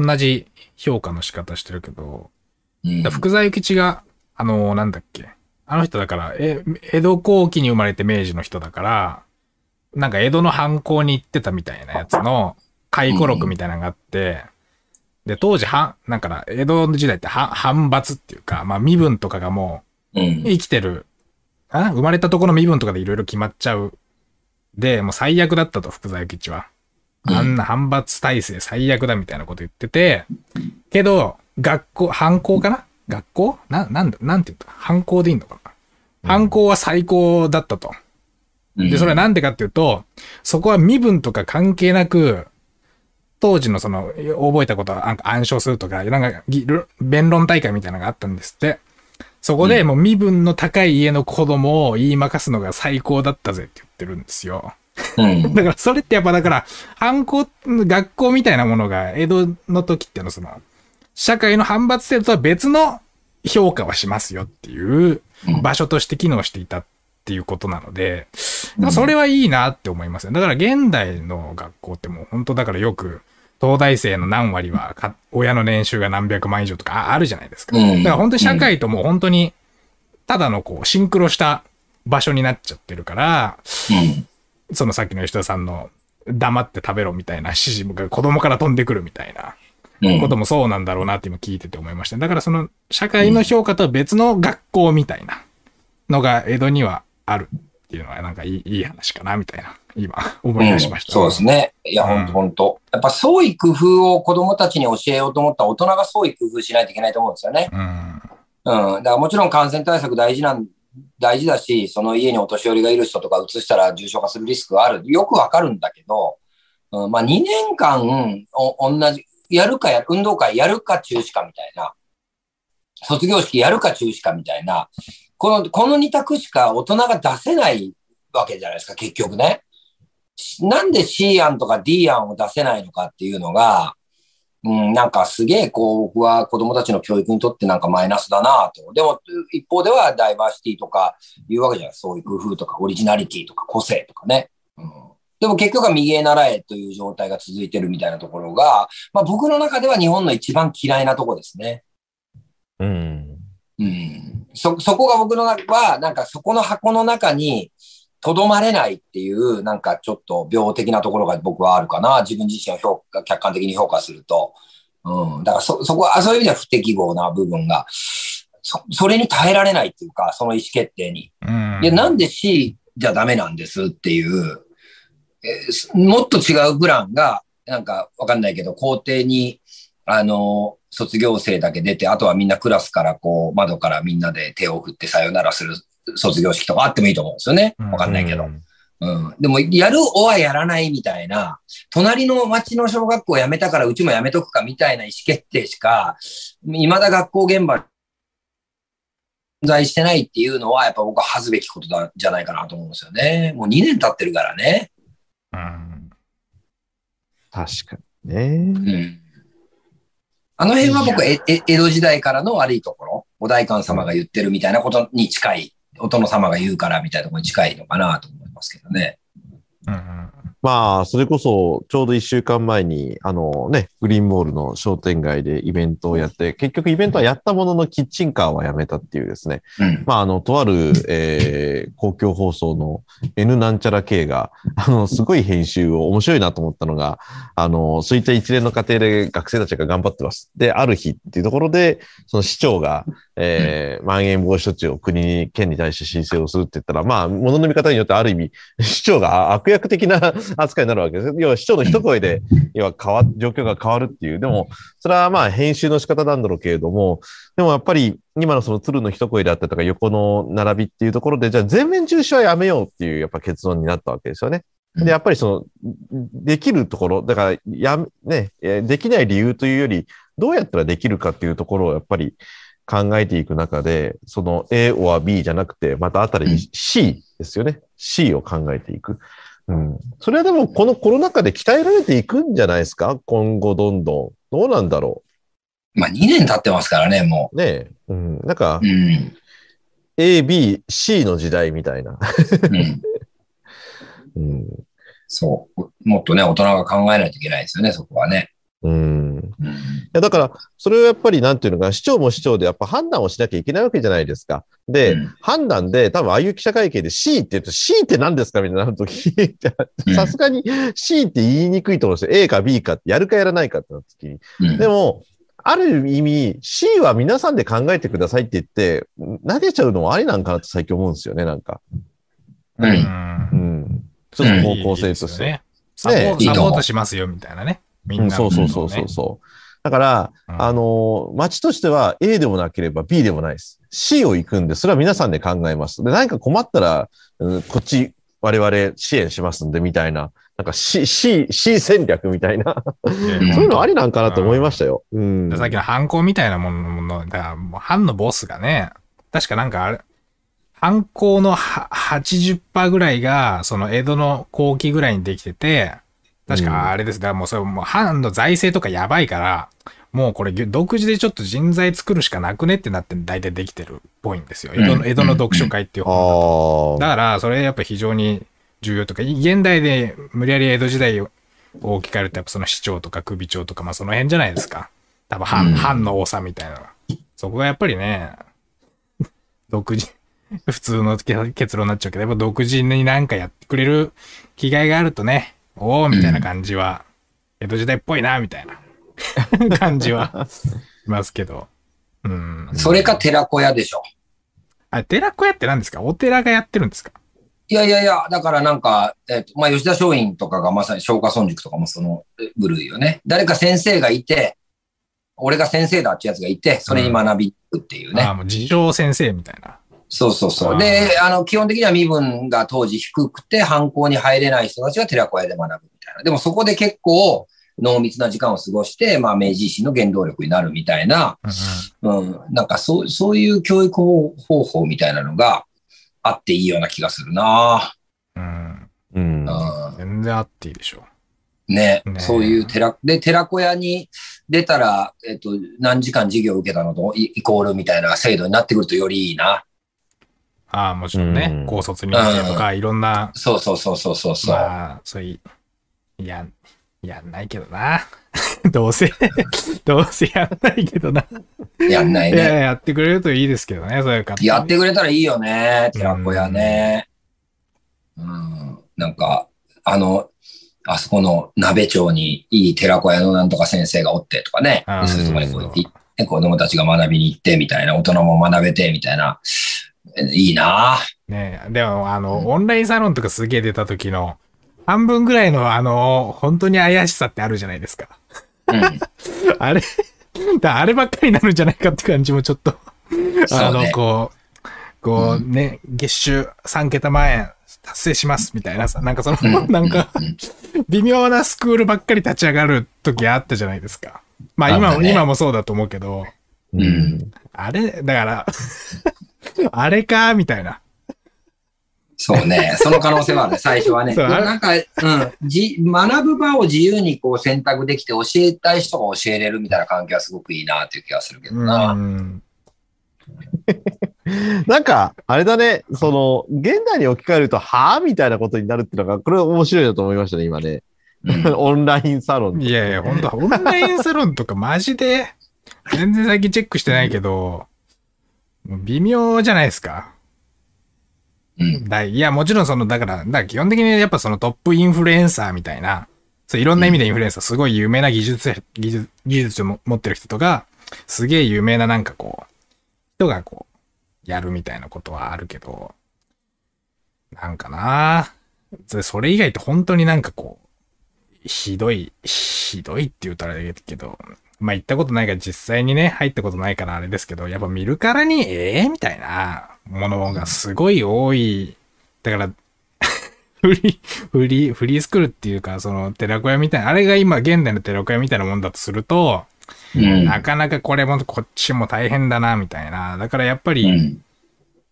ん、同じ評価の仕方してるけど、うん、福沢諭吉がなんだっけ、あの人だから江戸後期に生まれて明治の人だからなんか江戸の藩校に行ってたみたいなやつの回顧録みたいなのがあって、うん、で当時なんか江戸時代って藩閥っていうか、まあ、身分とかがもう生きてる、うん、生まれたところの身分とかでいろいろ決まっちゃうで、もう最悪だったと福沢諭吉は、あんな藩閥体制最悪だみたいなこと言ってて、けど学校藩校かな、学校なんて言ったか、藩校でいいのかな、藩校は最高だったと。でそれはなんでかっていうと、そこは身分とか関係なく当時のその覚えたことは暗唱するとかなんか弁論大会みたいなのがあったんですって。そこでもう身分の高い家の子供を言いまかすのが最高だったぜって言ってるんですよ。だからそれってやっぱだから藩校学校みたいなものが江戸の時ってその社会の反発制度とは別の評価はしますよっていう場所として機能していたっていうことなので、それはいいなって思いますね。だから現代の学校ってもう本当だからよく東大生の何割は親の年収が何百万以上とかあるじゃないですか。だから本当に社会とも本当にただのこうシンクロした場所になっちゃってるから、そのさっきの吉田さんの黙って食べろみたいな指示が子供から飛んでくるみたいなこともそうなんだろうなって今聞いてて思いました。だからその社会の評価とは別の学校みたいなのが江戸にはあるっていうのはなんかいい話かなみたいな今思い出しました、うん、そうですね。いや本当やっぱ創意工夫を子供たちに教えようと思ったら大人が創意工夫しないといけないと思うんですよね。だからもちろん感染対策大事だし、その家にお年寄りがいる人とか移したら重症化するリスクはある。よくわかるんだけど、まあ2年間、同じ、運動会やるか中止かみたいな、卒業式やるか中止かみたいな、この2択しか大人が出せないわけじゃないですか、結局ね。なんで C 案とか D 案を出せないのかっていうのが、なんかすげえ僕は子供たちの教育にとってなんかマイナスだなと。でも一方ではダイバーシティとかいうわけじゃない。そういう工夫とかオリジナリティとか個性とかね。でも結局は右へ習えという状態が続いてるみたいなところが、まあ僕の中では日本の一番嫌いなとこですね。そこが僕の中はなんかそこの箱の中にとどまれないっていう、なんかちょっと病的なところが僕はあるかな。自分自身を客観的に評価すると。だからそこは、そういう意味では不適合な部分が、それに耐えられないっていうか、その意思決定に。いや、なんで C じゃダメなんですっていう、もっと違うプランが、なんかわかんないけど、校庭に、卒業生だけ出て、あとはみんなクラスから窓からみんなで手を振ってさよならする。卒業式とかあってもいいと思うんですよね。わかんないけど。でも、やるおはやらないみたいな、隣の町の小学校辞めたからうちも辞めとくかみたいな意思決定しか、未だ学校現場に存在してないっていうのは、やっぱ僕は恥ずべきことじゃないかなと思うんですよね。もう2年経ってるからね。確かにね。あの辺は僕、江戸時代からの悪いところ、お代官様が言ってるみたいなことに近い。お殿様が言うからみたいなところに近いのかなと思いますけどね。まあ、それこそちょうど1週間前にグリーンモールの商店街でイベントをやって、結局イベントはやったもののキッチンカーはやめたっていうですね。まあ、とある、公共放送の N なんちゃら系が、すごい編集を面白いなと思ったのが、そういった一連の過程で学生たちが頑張ってます。で、ある日っていうところで、その市長が、まん延防止措置を県に対して申請をするって言ったら、まあ、ものの見方によってある意味、市長が悪役的な扱いになるわけです。要は市長の一声で、要は状況が変わるっていう。でも、それはまあ、編集の仕方なんだろうけれども、でもやっぱり、今のその鶴の一声であったりとか、横の並びっていうところで、じゃあ全面中止はやめようっていう、やっぱ結論になったわけですよね。で、やっぱりその、できるところ、だから、できない理由というより、どうやったらできるかっていうところを、やっぱり、考えていく中で、その A or B じゃなくて、またあたりに C ですよね。C を考えていく。それはでも、このコロナ禍で鍛えられていくんじゃないですか？今後どんどん。どうなんだろう。まあ、2年経ってますからね、もう。なんか、A、B、C の時代みたいな。そう、もっとね、大人が考えないといけないですよね、そこはね。いやだから、それをやっぱりなんていうのか、市長も市長でやっぱ判断をしなきゃいけないわけじゃないですか。で、判断で、多分ああいう記者会見で C って言うと、C って何ですかみたいになるとき、さすがに C って言いにくいと思うんですよ。A か B か、やるかやらないかってなったときに。でも、ある意味、C は皆さんで考えてくださいって言って、投げちゃうのもありなんかなって最近思うんですよね、なんか。ちょっと方向性として。いいね、サポートしますよ、みたいなね。みんなそうそうそうそう。だから、町としては A でもなければ B でもないです。C を行くんで、それは皆さんで考えます。で、何か困ったら、こっち、我々支援しますんで、みたいな。なんか C 戦略みたいな。そういうのありなんかなと思いましたよ。さっきの犯行みたいなもの、犯のボスがね、確かなんかあれ、犯行の 80% ぐらいが、その江戸の後期ぐらいにできてて、確かあれです。だからもうそれもう藩の財政とかやばいから、もうこれ独自でちょっと人材作るしかなくねってなって大体できてるっぽいんですよ。江戸の読書会っていう本だと。だからそれやっぱ非常に重要とか、現代で無理やり江戸時代を置き換えるとやっぱその市長とか首長とかまあその辺じゃないですか。多分藩の多さみたいなのが。そこがやっぱりね、独自。普通の結論になっちゃうけど、やっぱ独自になんかやってくれる気概があるとね、おーみたいな感じは、江戸時代っぽいなみたいな感じはしますけど。それか寺子屋でしょ。あ、寺子屋って何ですか？お寺がやってるんですか？いや、だからなんか、まあ、吉田松陰とかがまさに松下村塾とかもその部類よね。誰か先生がいて、俺が先生だってやつがいて、それに学び行くっていうね。ああ、もう自称先生みたいな。そう。で、基本的には身分が当時低くて、藩校に入れない人たちは寺子屋で学ぶみたいな。でもそこで結構濃密な時間を過ごして、まあ明治維新の原動力になるみたいな、なんかそういう教育方法みたいなのがあっていいような気がするな。全然あっていいでしょう。ね。そういう寺子屋に出たら、何時間授業を受けたのとイコールみたいな制度になってくるとよりいいな。ああ、もちろんね、高卒になってとか、いろんな。そう。まあ、やんないけどな。どうせやんないけどな。やんないね。やってくれるといいですけどね、そういう方。やってくれたらいいよね、寺子屋ね。なんか、あそこの鍋町にいい寺子屋のなんとか先生がおってとかね、そういうところに子供たちが学びに行ってみたいな、大人も学べてみたいな。いいなぁ。ねえ、でも、オンラインサロンとかすげえ出た時の、半分ぐらいの、本当に怪しさってあるじゃないですか。あればっかりになるんじゃないかって感じもちょっと、こうね、月収3桁万円達成しますみたいなさ、なんかその、なんか、微妙なスクールばっかり立ち上がる時あったじゃないですか。まあ今もそうだと思うけど、あれ、だから、あれかみたいな。そうね。その可能性はある、最初はね。なんか、学ぶ場を自由にこう選択できて、教えたい人が教えれるみたいな環境はすごくいいなっていう気がするけどな。なんか、あれだね、その、現代に置き換えると、はぁみたいなことになるっていうのが、これ面白いなと思いましたね、今ね。オンラインサロン。いや、ほんと、オンラインサロンとかマジで、全然最近チェックしてないけど、微妙じゃないですか。いや、もちろんその、だから基本的にやっぱそのトップインフルエンサーみたいな、そういろんな意味でインフルエンサー、すごい有名な技術を持ってる人とか、すげえ有名ななんかこう、人がこう、やるみたいなことはあるけど、なんかなぁ、それ以外って本当になんかこう、ひどいって言ったらいいけど、まあ、行ったことないから実際にね、入ったことないからあれですけど、やっぱ見るからに、みたいなものがすごい多い。だから、フリースクールっていうか、その、寺子屋みたいな、あれが今、現代の寺子屋みたいなもんだとすると、なかなかこれも、こっちも大変だな、みたいな。だからやっぱり、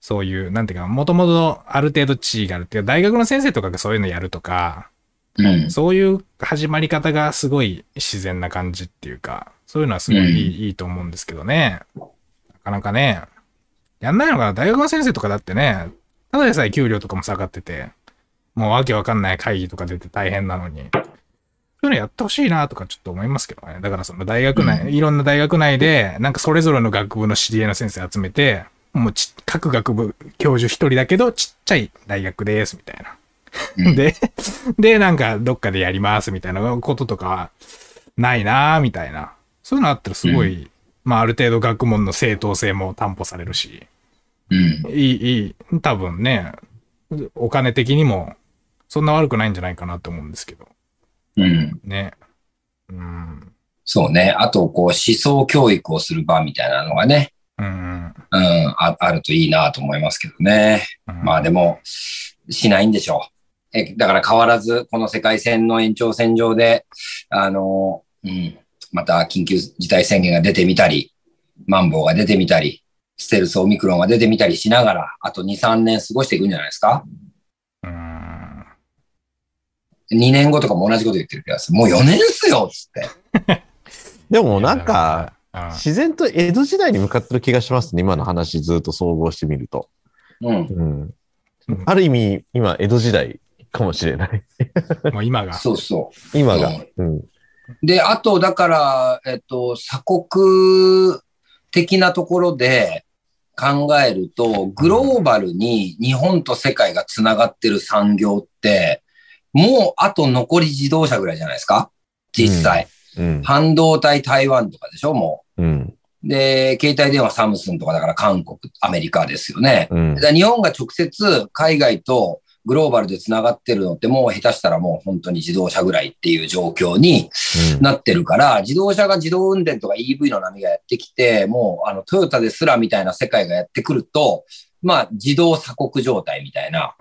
そういう、なんていうか、もともとある程度地位があるっていうか、大学の先生とかがそういうのやるとか、そういう始まり方がすごい自然な感じっていうか、そういうのはすごいいいと思うんですけどね。なかなかね、やんないのかな。大学の先生とかだってね、ただでさえ給料とかも下がってて、もうわけわかんない会議とか出て大変なのに。そういうのやってほしいなとかちょっと思いますけどね。だからその大学内、いろんな大学内で、なんかそれぞれの学部の知り合いの先生集めて、もう各学部教授一人だけどちっちゃい大学ですみたいな。うん、で、なんかどっかでやりますみたいなこととかないなみたいな。そういうのあったらすごい、うん、まあある程度学問の正当性も担保されるし、うん、いい、多分ね、お金的にもそんな悪くないんじゃないかなと思うんですけど。うん。ね。うん。そうね。あと、こう、思想教育をする場みたいなのがね。うん。うん。あるといいなと思いますけどね。うん、まあでも、しないんでしょう。だから変わらず、この世界線の延長線上で、うん。また、緊急事態宣言が出てみたり、マンボウが出てみたり、ステルスオミクロンが出てみたりしながら、あと2、3年過ごしていくんじゃないですか。2年後とかも同じこと言ってるけど、もう4年っすよっつって。でもなんか、自然と江戸時代に向かってる気がしますね、今の話ずっと総合してみると。うん。うん、ある意味、今、江戸時代かもしれない。もう今が。そうそう。今が。うん、で、あと、だから、鎖国的なところで考えると、グローバルに日本と世界がつながってる産業って、もうあと残り自動車ぐらいじゃないですか実際、うんうん。半導体台湾とかでしょもう、うん。で、携帯電話サムスンとかだから韓国、アメリカですよね。うん、だ日本が直接海外とグローバルでつながってるのってもう下手したらもう本当に自動車ぐらいっていう状況になってるから、うん、自動車が自動運転とか EV の波がやってきて、もうトヨタですらみたいな世界がやってくると、まあ自動鎖国状態みたいな。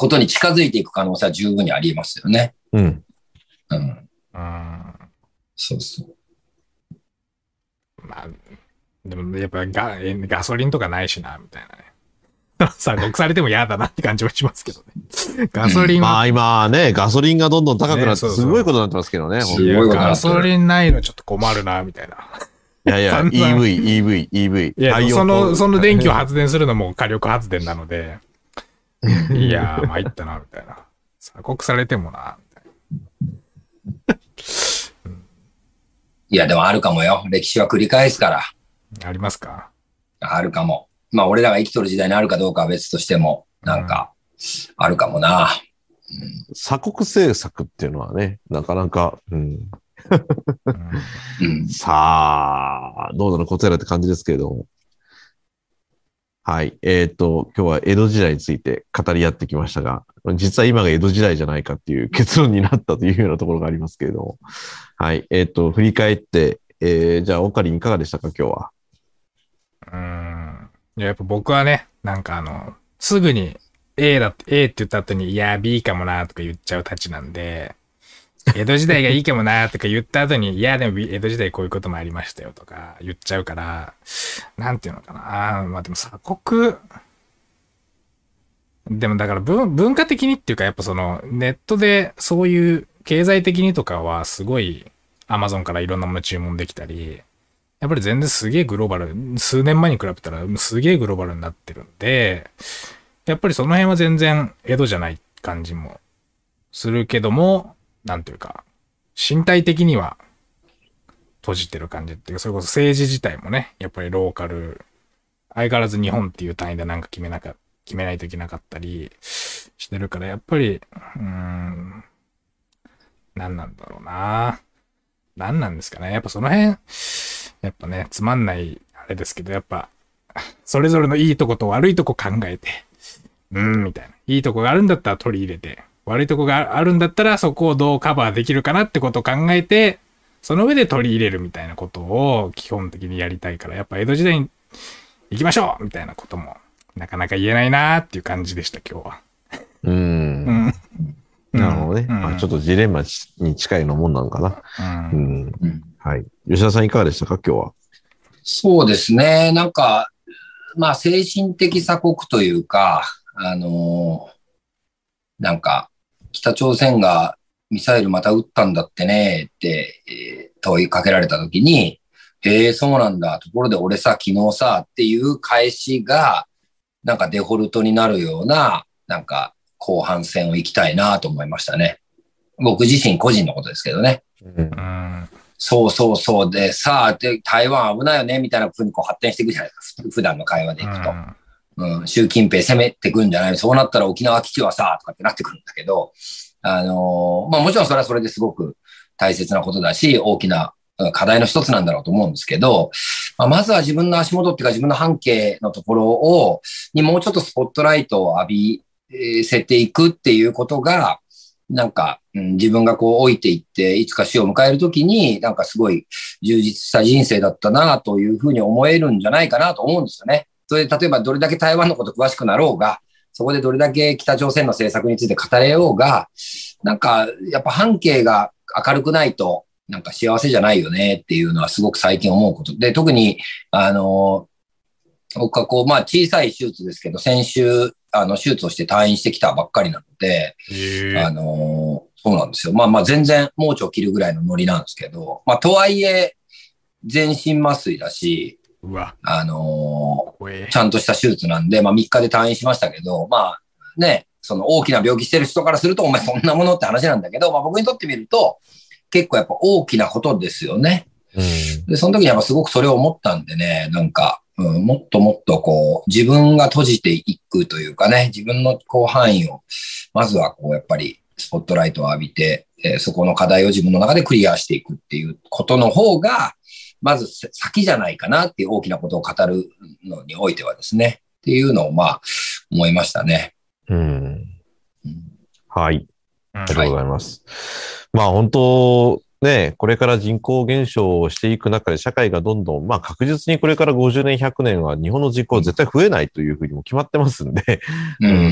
ことに近づいていく可能性は十分にありますよね。うん。うん。そうそう。まあ、でもやっぱガソリンとかないしな、みたいなね。さ、鎖国されても嫌だなって感じもしますけどね。ガソリン、うん、まあ今ね、ガソリンがどんどん高くなって、ね、そうそうすごいことになってますけどね。すごいガソリンないのちょっと困るな、みたいな。いやいや、EV。いや、その電気を発電するのも火力発電なので。いやー、参ったな、みたいな。鎖国されてもな、みたいな。いや、でもあるかもよ。歴史は繰り返すから。ありますか？あるかも。まあ、俺らが生きとる時代にあるかどうかは別としても、なんか、あるかもな。うん、鎖国政策っていうのはね、なかなか、うんうん、さあ、どうなのことやらって感じですけれども。はい。今日は江戸時代について語り合ってきましたが、実は今が江戸時代じゃないかっていう結論になったというようなところがありますけれども。はい。振り返って、じゃあ、オカリンいかがでしたか、今日は。やっぱ僕はね、なんかすぐに A って言った後に、いや、B かもなとか言っちゃうたちなんで、江戸時代がいいかもなとか言った後に、いやでも江戸時代こういうこともありましたよとか言っちゃうから、なんていうのかな。まあでも鎖国、でもだから文化的にっていうかやっぱそのネットでそういう経済的にとかはすごい Amazon からいろんなもの注文できたり、やっぱり全然すげえグローバル、数年前に比べたらすげえグローバルになってるんで、やっぱりその辺は全然江戸じゃない感じもするけども、なんていうか、身体的には閉じてる感じっていう、それこそ政治自体もね、やっぱりローカル、相変わらず日本っていう単位でなんか決めないといけなかったりしてるから、やっぱり、何なんだろうな。何なんですかね。やっぱその辺、やっぱね、つまんないあれですけど、やっぱ、それぞれのいいとこと悪いとこ考えて、みたいな。いいとこがあるんだったら取り入れて、悪いとこがあるんだったらそこをどうカバーできるかなってことを考えて、その上で取り入れるみたいなことを基本的にやりたいから、やっぱ江戸時代に行きましょうみたいなこともなかなか言えないなーっていう感じでした、今日は。なるほどね。まあ、ちょっとジレンマに近いのもんなのかな。はい。吉田さんいかがでしたか、今日は。そうですね。なんか、まあ精神的鎖国というか、なんか、北朝鮮がミサイルまた撃ったんだってねって、問いかけられたときに、そうなんだ。ところで俺さ、昨日さ、っていう返しが、なんかデフォルトになるような、なんか、後半戦を行きたいなと思いましたね。僕自身個人のことですけどね。うん、そうそうそうで、さあで台湾危ないよねみたいなふうにこう発展していくじゃないですか。普段の会話でいくと、うん、習近平攻めてくんじゃない。そうなったら沖縄基地はさあとかってなってくるんだけど、まあもちろんそれはそれですごく大切なことだし、大きな課題の一つなんだろうと思うんですけど、まあ、まずは自分の足元っていうか自分の半径のところをにもうちょっとスポットライトを浴びせていくっていうことが、なんか、自分がこう老いていって、いつか死を迎えるときに、なんかすごい充実した人生だったなというふうに思えるんじゃないかなと思うんですよね。それで例えばどれだけ台湾のこと詳しくなろうが、そこでどれだけ北朝鮮の政策について語れようが、なんかやっぱ半径が明るくないと、なんか幸せじゃないよねっていうのはすごく最近思うことで、特に、僕はこう、まあ小さい手術ですけど、先週、手術をして退院してきたばっかりなので、そうなんですよ。まあまあ全然盲腸を切るぐらいのノリなんですけど、まあとはいえ、全身麻酔だし、ちゃんとした手術なんで、まあ3日で退院しましたけど、まあね、その大きな病気してる人からすると、お前そんなものって話なんだけど、まあ僕にとってみると、結構やっぱ大きなことですよね。うん、で、その時にやっぱすごくそれを思ったんでね、なんか、もっともっとこう自分が閉じていくというかね、自分のこう範囲をまずはこうやっぱりスポットライトを浴びて、そこの課題を自分の中でクリアしていくっていうことの方がまず先じゃないかなっていう大きなことを語るのにおいてはですねっていうのをまあ思いましたね。はい、ありがとうございます。まあ本当。ね、これから人口減少をしていく中で社会がどんどん、まあ確実にこれから50年、100年は日本の人口は絶対増えないというふうにも決まってますんで、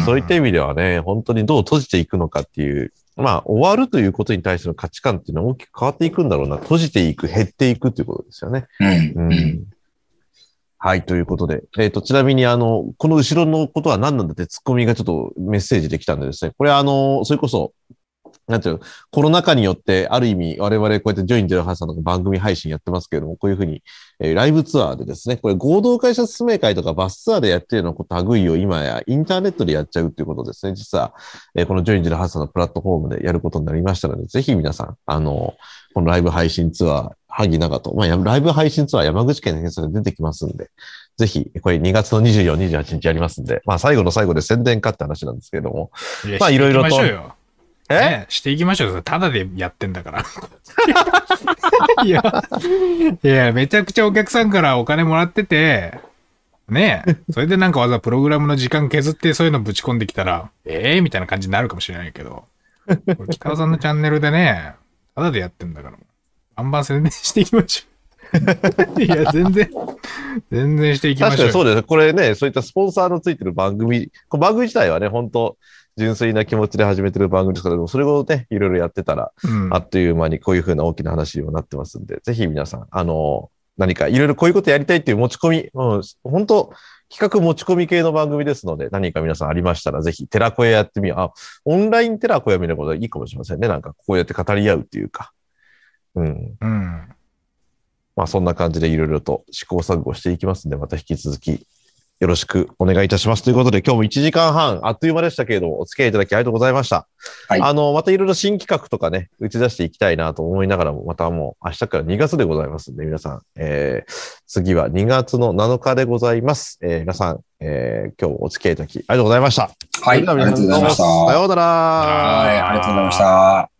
そういった意味ではね、本当にどう閉じていくのかっていう、まあ終わるということに対しての価値観っていうのは大きく変わっていくんだろうな、閉じていく、減っていくということですよね。はい、ということで。ちなみにこの後ろのことは何なんだってツッコミがちょっとメッセージできたんでですね、これそれこそ、なんていうの、コロナ禍によって、ある意味、我々こうやってジョイン08さんの番組配信やってますけれども、こういうふうに、ライブツアーでですね、これ合同会社説明会とかバスツアーでやってるような類を今やインターネットでやっちゃうっていうことですね。実は、このジョイン08さんのプラットフォームでやることになりましたので、ぜひ皆さん、このライブ配信ツアー、萩長と、まあ、ライブ配信ツアー山口県の編成で出てきますんで、ぜひ、これ2月の24、28日やりますんで、まあ最後の最後で宣伝かって話なんですけれども、まあいろいろと。ね、していきましょう。ただでやってんだから。いや、めちゃくちゃお客さんからお金もらってて、ねえ、それでなんかわざプログラムの時間削ってそういうのぶち込んできたら、みたいな感じになるかもしれないけど、北尾さんのチャンネルでね、ただでやってんだから、バンバン宣伝していきましょう。いや、全然していきましょう。確かにそうです。これね、そういったスポンサーのついてる番組、この番組自体はね、本当純粋な気持ちで始めてる番組ですけども、それをね、いろいろやってたら、あっという間にこういう風な大きな話にもなってますんで、ぜひ皆さん、何かいろいろこういうことやりたいっていう持ち込み、本当企画持ち込み系の番組ですので、何か皆さんありましたら、ぜひ、寺子屋やってみよう。あ、オンライン寺子屋見ることはいいかもしれませんね。なんか、こうやって語り合うっていうか。まあ、そんな感じでいろいろと試行錯誤していきますんで、また引き続き、よろしくお願いいたします。ということで、今日も1時間半、あっという間でしたけれども、お付き合いいただきありがとうございました。はい、またいろいろ新企画とかね、打ち出していきたいなと思いながらも、またもう明日から2月でございますんで、皆さん、次は2月の7日でございます。皆さん、今日お付き合いいただきありがとうございました。はい、ありがとうございました。さようなら。はい、ありがとうございました。